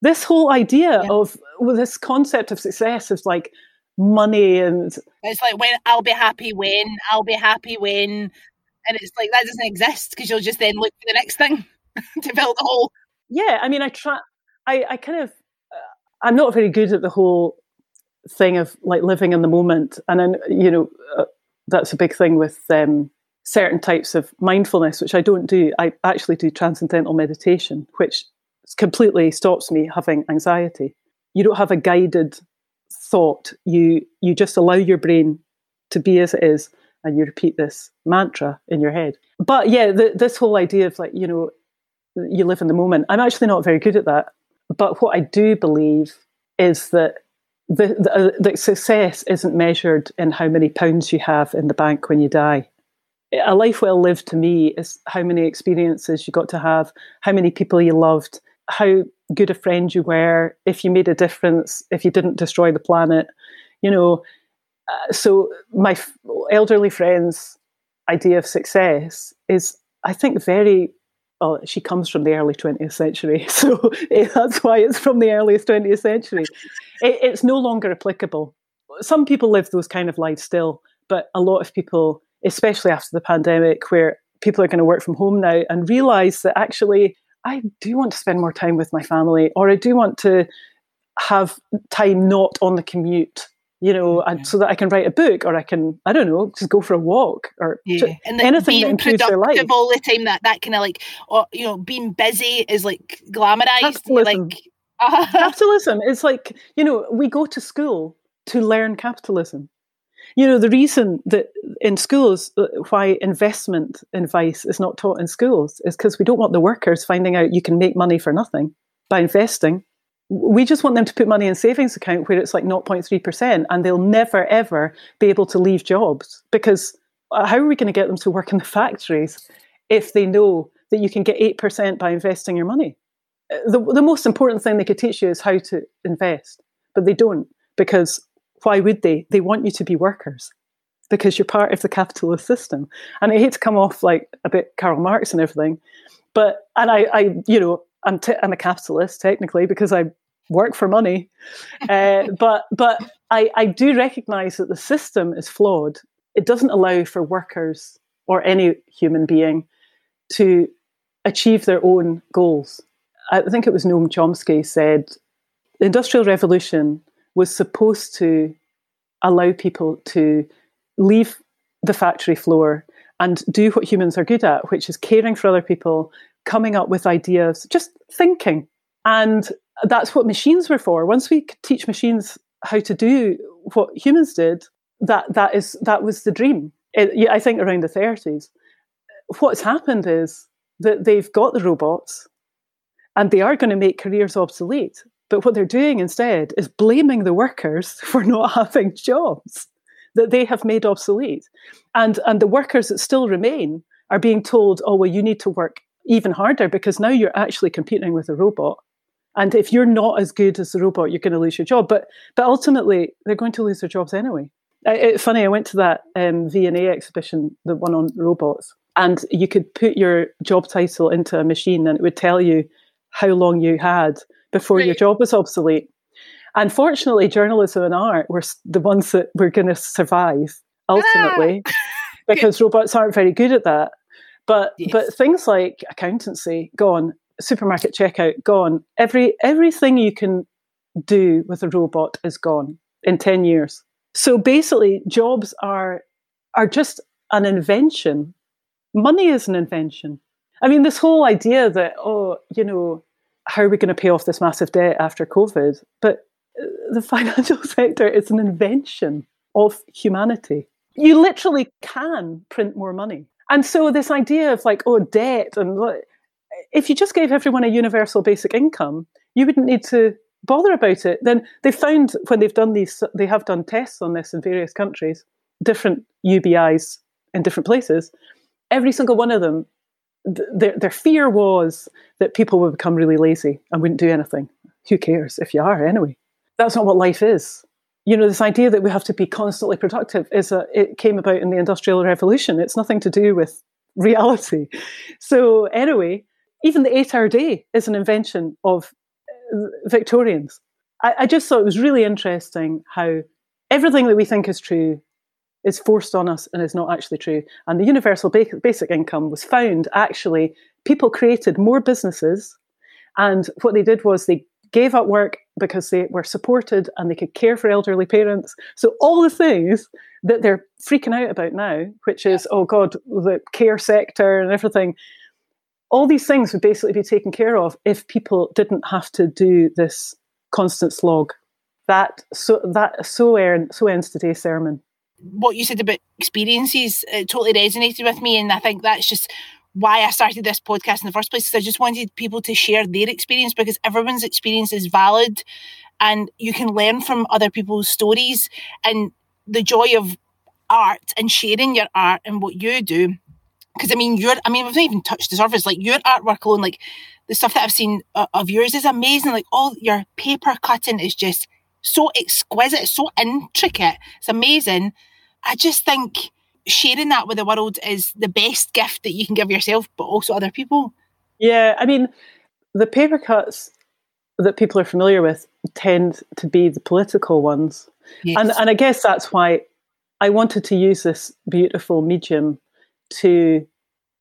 This whole idea of this concept of success is like money, and it's like when I'll be happy when. And it's like, that doesn't exist because you'll just then look for the next thing to fill the hole. Yeah, I mean, I'm not very good at the whole thing of like living in the moment. And then, you know, that's a big thing with certain types of mindfulness, which I don't do. I actually do transcendental meditation, which completely stops me having anxiety. You don't have a guided thought. You just allow your brain to be as it is. And you repeat this mantra in your head. But yeah, this whole idea of like, you know, you live in the moment. I'm actually not very good at that. But what I do believe is that the success isn't measured in how many pounds you have in the bank when you die. A life well lived to me is how many experiences you got to have, how many people you loved, how good a friend you were, if you made a difference, if you didn't destroy the planet, you know. So my elderly friend's idea of success is, I think, very... Well, she comes from the early 20th century, so that's why it's from the earliest 20th century. It's no longer applicable. Some people live those kind of lives still, but a lot of people, especially after the pandemic, where people are going to work from home now and realise that actually I do want to spend more time with my family, or I do want to have time not on the commute, you know, and so that I can write a book, or I can, I don't know, just go for a walk, or and anything that improves their life. Being productive all the time, that kind of like, or, you know, being busy is like glamorized. Capitalism. Capitalism. It's like, you know, we go to school to learn capitalism. You know, the reason that in schools why investment advice is not taught in schools is because we don't want the workers finding out you can make money for nothing by investing. We just want them to put money in savings account where it's like 0.3% and they'll never, ever be able to leave jobs, because how are we going to get them to work in the factories if they know that you can get 8% by investing your money? The most important thing they could teach you is how to invest, but they don't, because why would they? They want you to be workers because you're part of the capitalist system. And I hate to come off like a bit Karl Marx and everything, but, and I you know, I'm a capitalist technically because I work for money. But I do recognize that the system is flawed. It doesn't allow for workers or any human being to achieve their own goals. I think it was Noam Chomsky said, the Industrial Revolution was supposed to allow people to leave the factory floor and do what humans are good at, which is caring for other people, coming up with ideas, just thinking. And that's what machines were for. Once we could teach machines how to do what humans did, that was the dream. I think around the 30s. What's happened is that they've got the robots and they are going to make careers obsolete. But what they're doing instead is blaming the workers for not having jobs that they have made obsolete. And the workers that still remain are being told, oh, well, you need to work even harder because now you're actually competing with a robot. And if you're not as good as the robot, you're going to lose your job. But ultimately, they're going to lose their jobs anyway. It's funny, I went to that V&A exhibition, the one on robots, and you could put your job title into a machine and it would tell you how long you had before your job was obsolete. And fortunately, journalism and art were the ones that were going to survive, ultimately, because robots aren't very good at that. But things like accountancy, gone, supermarket checkout, gone. Everything you can do with a robot is gone in 10 years. So basically, jobs are just an invention. Money is an invention. I mean, this whole idea that, oh, you know, how are we going to pay off this massive debt after COVID? But the financial sector is an invention of humanity. You literally can print more money. And so this idea of like, oh, debt, and if you just gave everyone a universal basic income, you wouldn't need to bother about it. Then they found when they've done these, they have done tests on this in various countries, different UBIs in different places, every single one of them, their fear was that people would become really lazy and wouldn't do anything. Who cares if you are anyway? That's not what life is. You know, this idea that we have to be constantly productive it came about in the Industrial Revolution. It's nothing to do with reality. So anyway, even the 8-hour day is an invention of Victorians. I just thought it was really interesting how everything that we think is true is forced on us and is not actually true. And the universal basic income was found, actually, people created more businesses, and what they did was they gave up work because they were supported and they could care for elderly parents. So all the things that they're freaking out about now, which is, oh God, the care sector and everything, all these things would basically be taken care of if people didn't have to do this constant slog. So ends today's sermon. What you said about experiences, it totally resonated with me, and I think that's just why I started this podcast in the first place, because I just wanted people to share their experience, because everyone's experience is valid and you can learn from other people's stories. And the joy of art and sharing your art and what you do, because we've not even touched the surface. Like, your artwork alone, like the stuff that I've seen of yours is amazing. Like, all your paper cutting is just so exquisite, so intricate. It's amazing. I just think sharing that with the world is the best gift that you can give yourself, but also other people. Yeah, I mean, the paper cuts that people are familiar with tend to be the political ones. Yes. And I guess that's why I wanted to use this beautiful medium to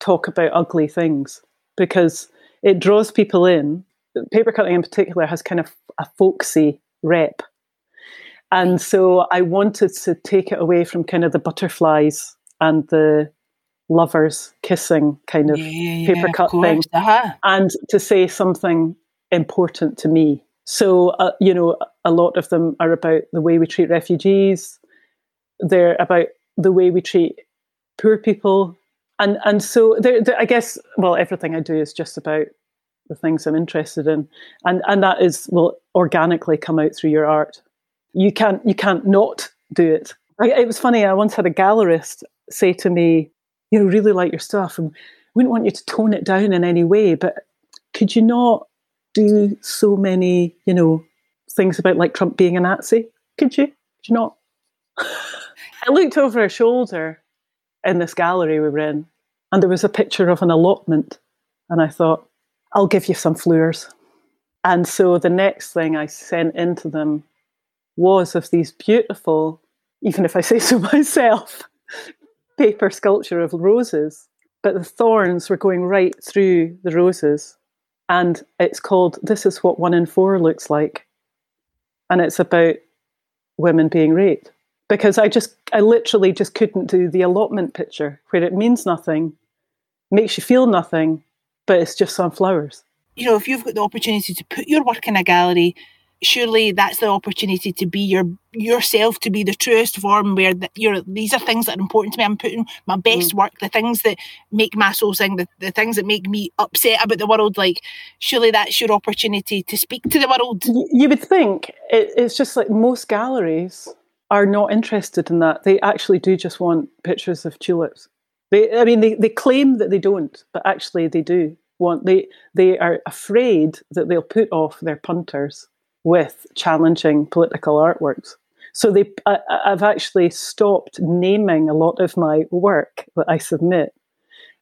talk about ugly things, because it draws people in. Paper cutting in particular has kind of a folksy rep. And so I wanted to take it away from kind of the butterflies and the lovers kissing kind of paper cut thing, and to say something important to me. So, you know, a lot of them are about the way we treat refugees. They're about the way we treat poor people. And so I guess, well, everything I do is just about the things I'm interested in. And that is will organically come out through your art. You can't not do it. It was funny, I once had a gallerist say to me, you know, really like your stuff and wouldn't want you to tone it down in any way, but could you not do so many, you know, things about like Trump being a Nazi? Could you not? I looked over her shoulder in this gallery we were in, and there was a picture of an allotment, and I thought, I'll give you some fleurs. And so the next thing I sent into them was of these beautiful, even if I say so myself, paper sculpture of roses, but the thorns were going right through the roses, and it's called This Is What 1 in 4 Looks Like, and it's about women being raped. Because I literally just couldn't do the allotment picture where it means nothing, makes you feel nothing, but it's just some flowers. You know, if you've got the opportunity to put your work in a gallery, surely that's the opportunity to be yourself, to be the truest form where these are things that are important to me. I'm putting my best work, the things that make my soul sing, the things that make me upset about the world. Like, surely that's your opportunity to speak to the world. You would think. It's just like most galleries are not interested in that. They actually do just want pictures of tulips. They claim that they don't, but actually they do want. They are afraid that they'll put off their punters with challenging political artworks. So I've actually stopped naming a lot of my work that I submit,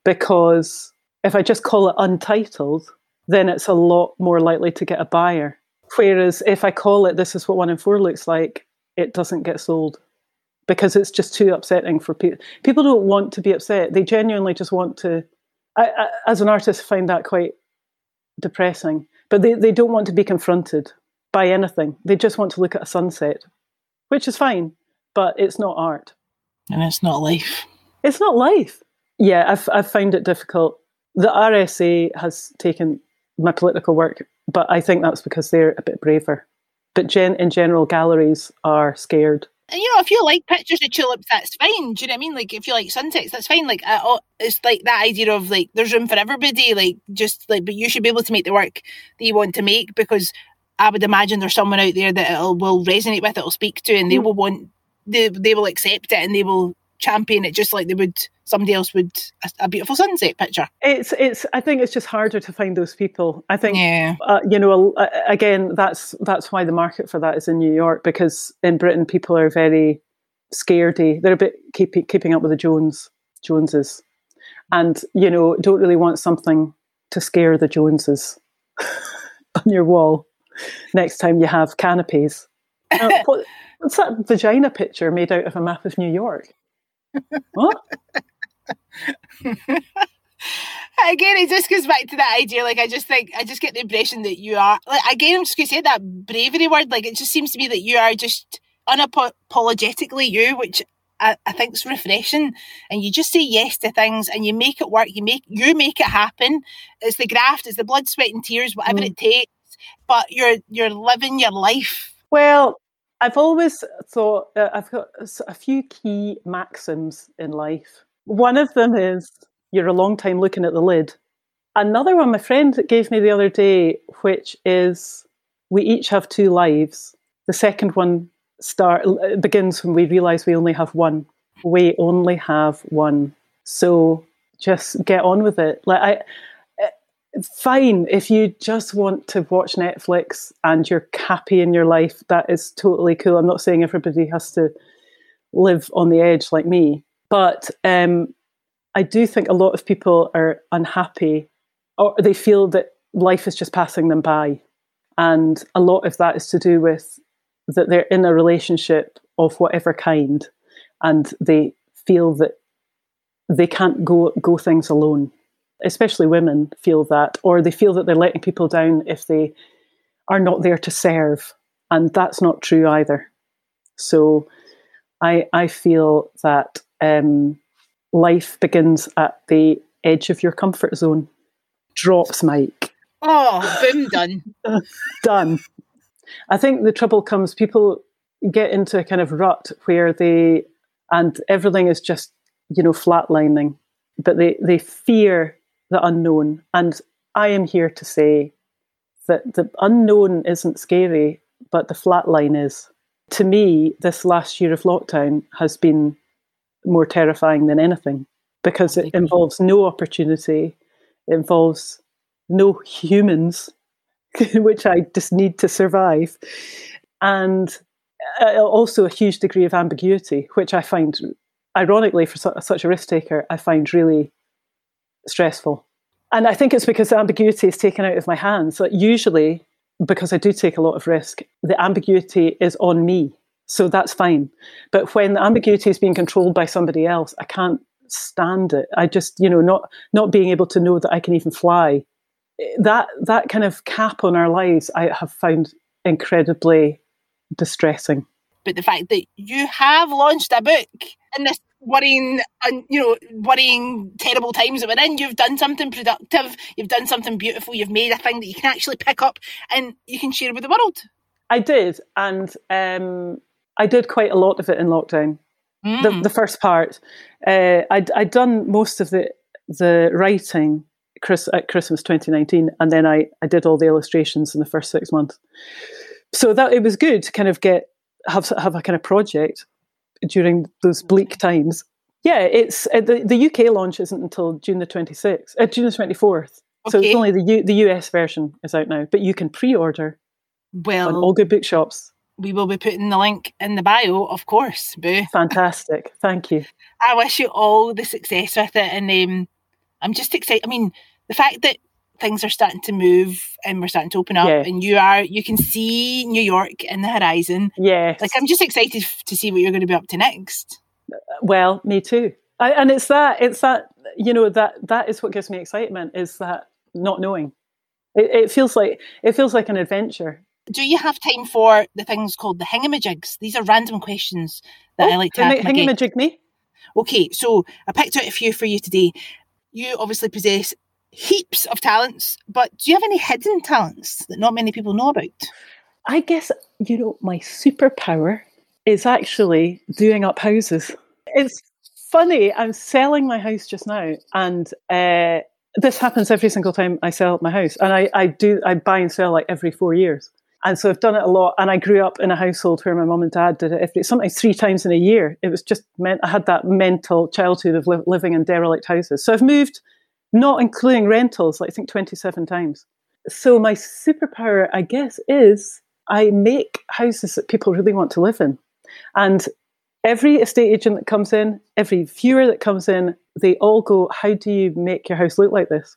because if I just call it untitled, then it's a lot more likely to get a buyer. Whereas if I call it This Is What 1 in 4 Looks Like, it doesn't get sold because it's just too upsetting for people. People don't want to be upset. They genuinely just want to, I as an artist, find that quite depressing. But they don't want to be confronted by anything. They just want to look at a sunset, which is fine, but it's not art. And it's not life. It's not life. Yeah, I've found it difficult. The RSA has taken my political work, but I think that's because they're a bit braver. But in general, galleries are scared. You know, if you like pictures of tulips, that's fine. Do you know what I mean? Like, if you like sunsets, that's fine. Like, it's like that idea of, like, there's room for everybody. Like, just, like, but you should be able to make the work that you want to make, because I would imagine there's someone out there that will resonate with, it'll speak to, and they will want, they will accept it, and they will champion it just like they would, somebody else would, a beautiful sunset picture. I think it's just harder to find those people. I think, yeah. You know, again, that's why the market for that is in New York, because in Britain, people are very scaredy. They're a bit keeping up with the Joneses. And, you know, don't really want something to scare the Joneses on your wall next time you have canopies. What's that vagina picture made out of a map of New York? What? Again, it just goes back to that idea. Like, I just get the impression that you are, like, again, I'm just going to say that bravery word. Like, it just seems to me that you are just unapologetically you, which I think is refreshing. And you just say yes to things, and you make it work. You make it happen. It's the graft. It's the blood, sweat, and tears. Whatever it takes. But you're living your life. Well, I've always thought I've got a few key maxims in life. One of them is you're a long time looking at the lid. Another one my friend gave me the other day, which is we each have 2 lives. The second one begins when we realise we only have one. We only have one. So just get on with it. Like, fine, if you just want to watch Netflix and you're happy in your life, that is totally cool. I'm not saying everybody has to live on the edge like me, but I do think a lot of people are unhappy, or they feel that life is just passing them by. And a lot of that is to do with that they're in a relationship of whatever kind, and they feel that they can't go things alone. Especially women feel that, or they feel that they're letting people down if they are not there to serve. And that's not true either. So I feel that life begins at the edge of your comfort zone. Drops, Mike. Oh, boom, done. Done. I think the trouble comes, people get into a kind of rut where they, and everything is just, you know, flatlining, but they fear the unknown. And I am here to say that the unknown isn't scary, but the flatline is. To me, this last year of lockdown has been more terrifying than anything, because it involves no opportunity, it involves no humans, which I just need to survive, and also a huge degree of ambiguity, which I find, ironically, for such a risk taker, I find really stressful. And I think it's because the ambiguity is taken out of my hands. Like, usually, because I do take a lot of risk, the ambiguity is on me, so that's fine. But when the ambiguity is being controlled by somebody else, I can't stand it. I just, you know, not being able to know that I can even fly. That kind of cap on our lives, I have found incredibly distressing. But the fact that you have launched a book in this worrying terrible times that we're in, you've done something productive, you've done something beautiful, you've made a thing that you can actually pick up and you can share with the world. I did, and I did quite a lot of it in lockdown. The first part, I'd done most of the writing at Christmas 2019, and then I did all the illustrations in the first 6 months. So that it was good to kind of have a kind of project during those bleak times. Yeah, it's the UK launch isn't until June the 24th. Okay. So it's only the US version is out now, but you can pre-order on all good bookshops. We will be putting the link in the bio, of course, Boo. Fantastic. Thank you. I wish you all the success with it. And I'm just excited. I mean, the fact that things are starting to move and we're starting to open up, yes, and you can see New York in the horizon. Yes. Like, I'm just excited to see what you're going to be up to next. Well, me too. And it's that, you know, that is what gives me excitement, is that not knowing. It feels like an adventure. Do you have time for the things called the hingamajigs? These are random questions that I like to ask. Hingamajig me? Okay, so I picked out a few for you today. You obviously possess heaps of talents, but do you have any hidden talents that not many people know about? I guess, you know, my superpower is actually doing up houses. It's funny, I'm selling my house just now, and this happens every single time I sell my house. And I buy and sell like every 4 years. And so I've done it a lot, and I grew up in a household where my mum and dad did it sometimes 3 times in a year. It was just meant I had that mental childhood of living in derelict houses. So I've moved, not including rentals, like I think 27 times. So my superpower, I guess, is I make houses that people really want to live in. And every estate agent that comes in, every viewer that comes in, they all go, how do you make your house look like this?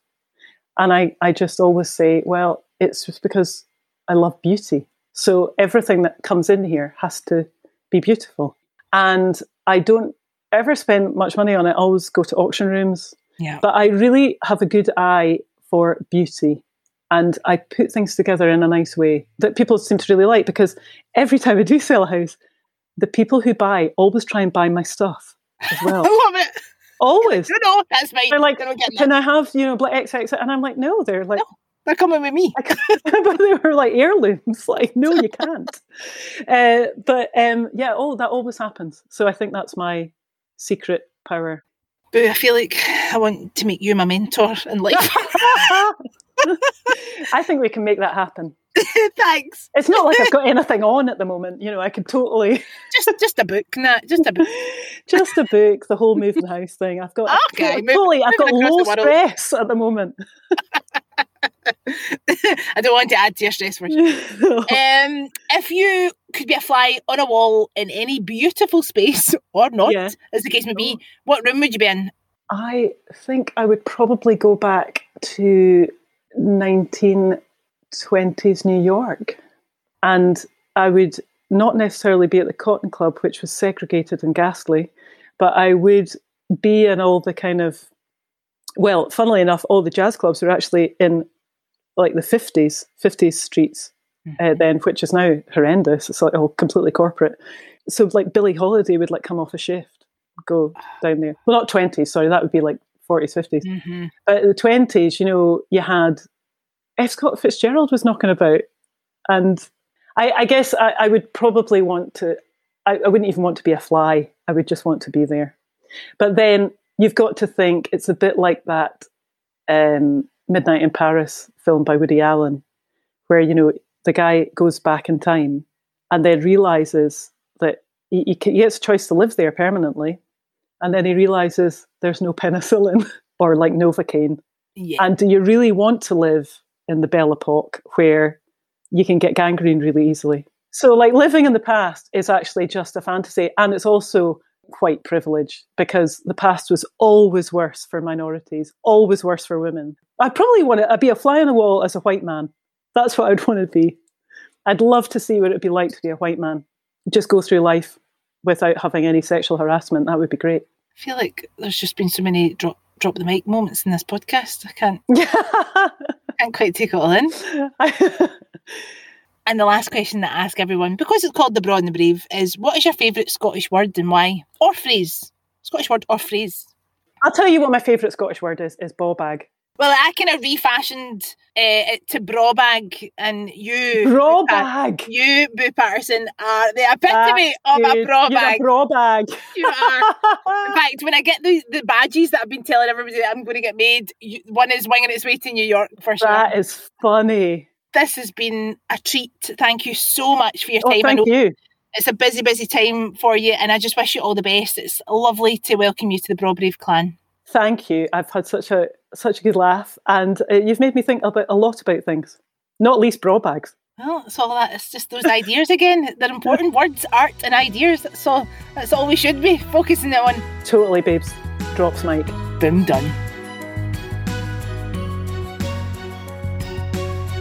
And I just always say, well, it's just because I love beauty. So everything that comes in here has to be beautiful. And I don't ever spend much money on it. I always go to auction rooms. Yeah. But I really have a good eye for beauty. And I put things together in a nice way that people seem to really like, because every time I do sell a house, the people who buy always try and buy my stuff as well. I love it. Always. No, that's me. They're like, can I have, you know, XX? And I'm like, no, they're like... No. They're coming with me. But they were like heirlooms. Like, no, you can't. That always happens. So I think that's my secret power. Boo, I feel like I want to make you my mentor in life. I think we can make that happen. Thanks. It's not like I've got anything on at the moment. You know, I could totally... just a book, Nat. Just a book. Just a book, the whole moving house thing. I've got I've got low stress at the moment. I don't want to add to your stress for you. If you could be a fly on a wall in any beautiful space, or not, as the case may be, what room would you be in? I think I would probably go back to 1920s New York, and I would not necessarily be at the Cotton Club, which was segregated and ghastly, but I would be in all the kind of... Well, funnily enough, all the jazz clubs were actually in like the 50s streets then, which is now horrendous. It's like all completely corporate. So like Billie Holiday would like come off a shift, go down there. Well, not 20s, sorry, that would be like 40s, 50s. Mm-hmm. But the 20s, you know, you had F. Scott Fitzgerald was knocking about, and I guess I would probably want to, I wouldn't even want to be a fly. I would just want to be there. But then you've got to think it's a bit like that Midnight in Paris film by Woody Allen, where, you know, the guy goes back in time and then realizes that he gets a choice to live there permanently. And then he realizes there's no penicillin or like Novocaine. Yeah. And do you really want to live in the Belle Epoque where you can get gangrene really easily? So like living in the past is actually just a fantasy. And it's also white privilege because the past was always worse for minorities, always worse for women. I'd probably want to be a fly on the wall as a white man. That's what I'd want to be. I'd love to see what it'd be like to be a white man. Just go through life without having any sexual harassment. That would be great. I feel like there's just been so many drop the mic moments in this podcast. I can't, can't quite take it all in. And the last question that I ask everyone, because it's called The Braw and the Brave, is what is your favourite Scottish word and why? Or phrase. Scottish word or phrase. I'll tell you what my favourite Scottish word is ball bag. Well, I kind of refashioned it to braw bag, and you... Braw bag! You, Boo Paterson, are the epitome of a braw bag. You're a braw bag. You are. In fact, when I get the badges that I've been telling everybody that I'm going to get made, one is winging its way to New York for sure. That is funny. This has been a treat. Thank you so much for your time. Thank you. It's a busy, busy time for you, and I just wish you all the best. It's lovely to welcome you to the Braw Brave clan. Thank you. I've had such a good laugh, and you've made me think about a lot about things, not least braw bags. Well, it's all that. It's just those ideas again. They're important words, art, and ideas. That's all we should be focusing on. Totally, babes. Drops mic. Boom, done.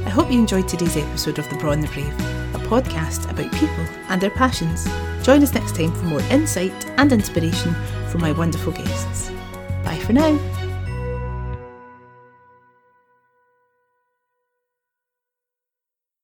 I hope you enjoyed today's episode of The Braw and the Brave, a podcast about people and their passions. Join us next time for more insight and inspiration from my wonderful guests. Bye for now.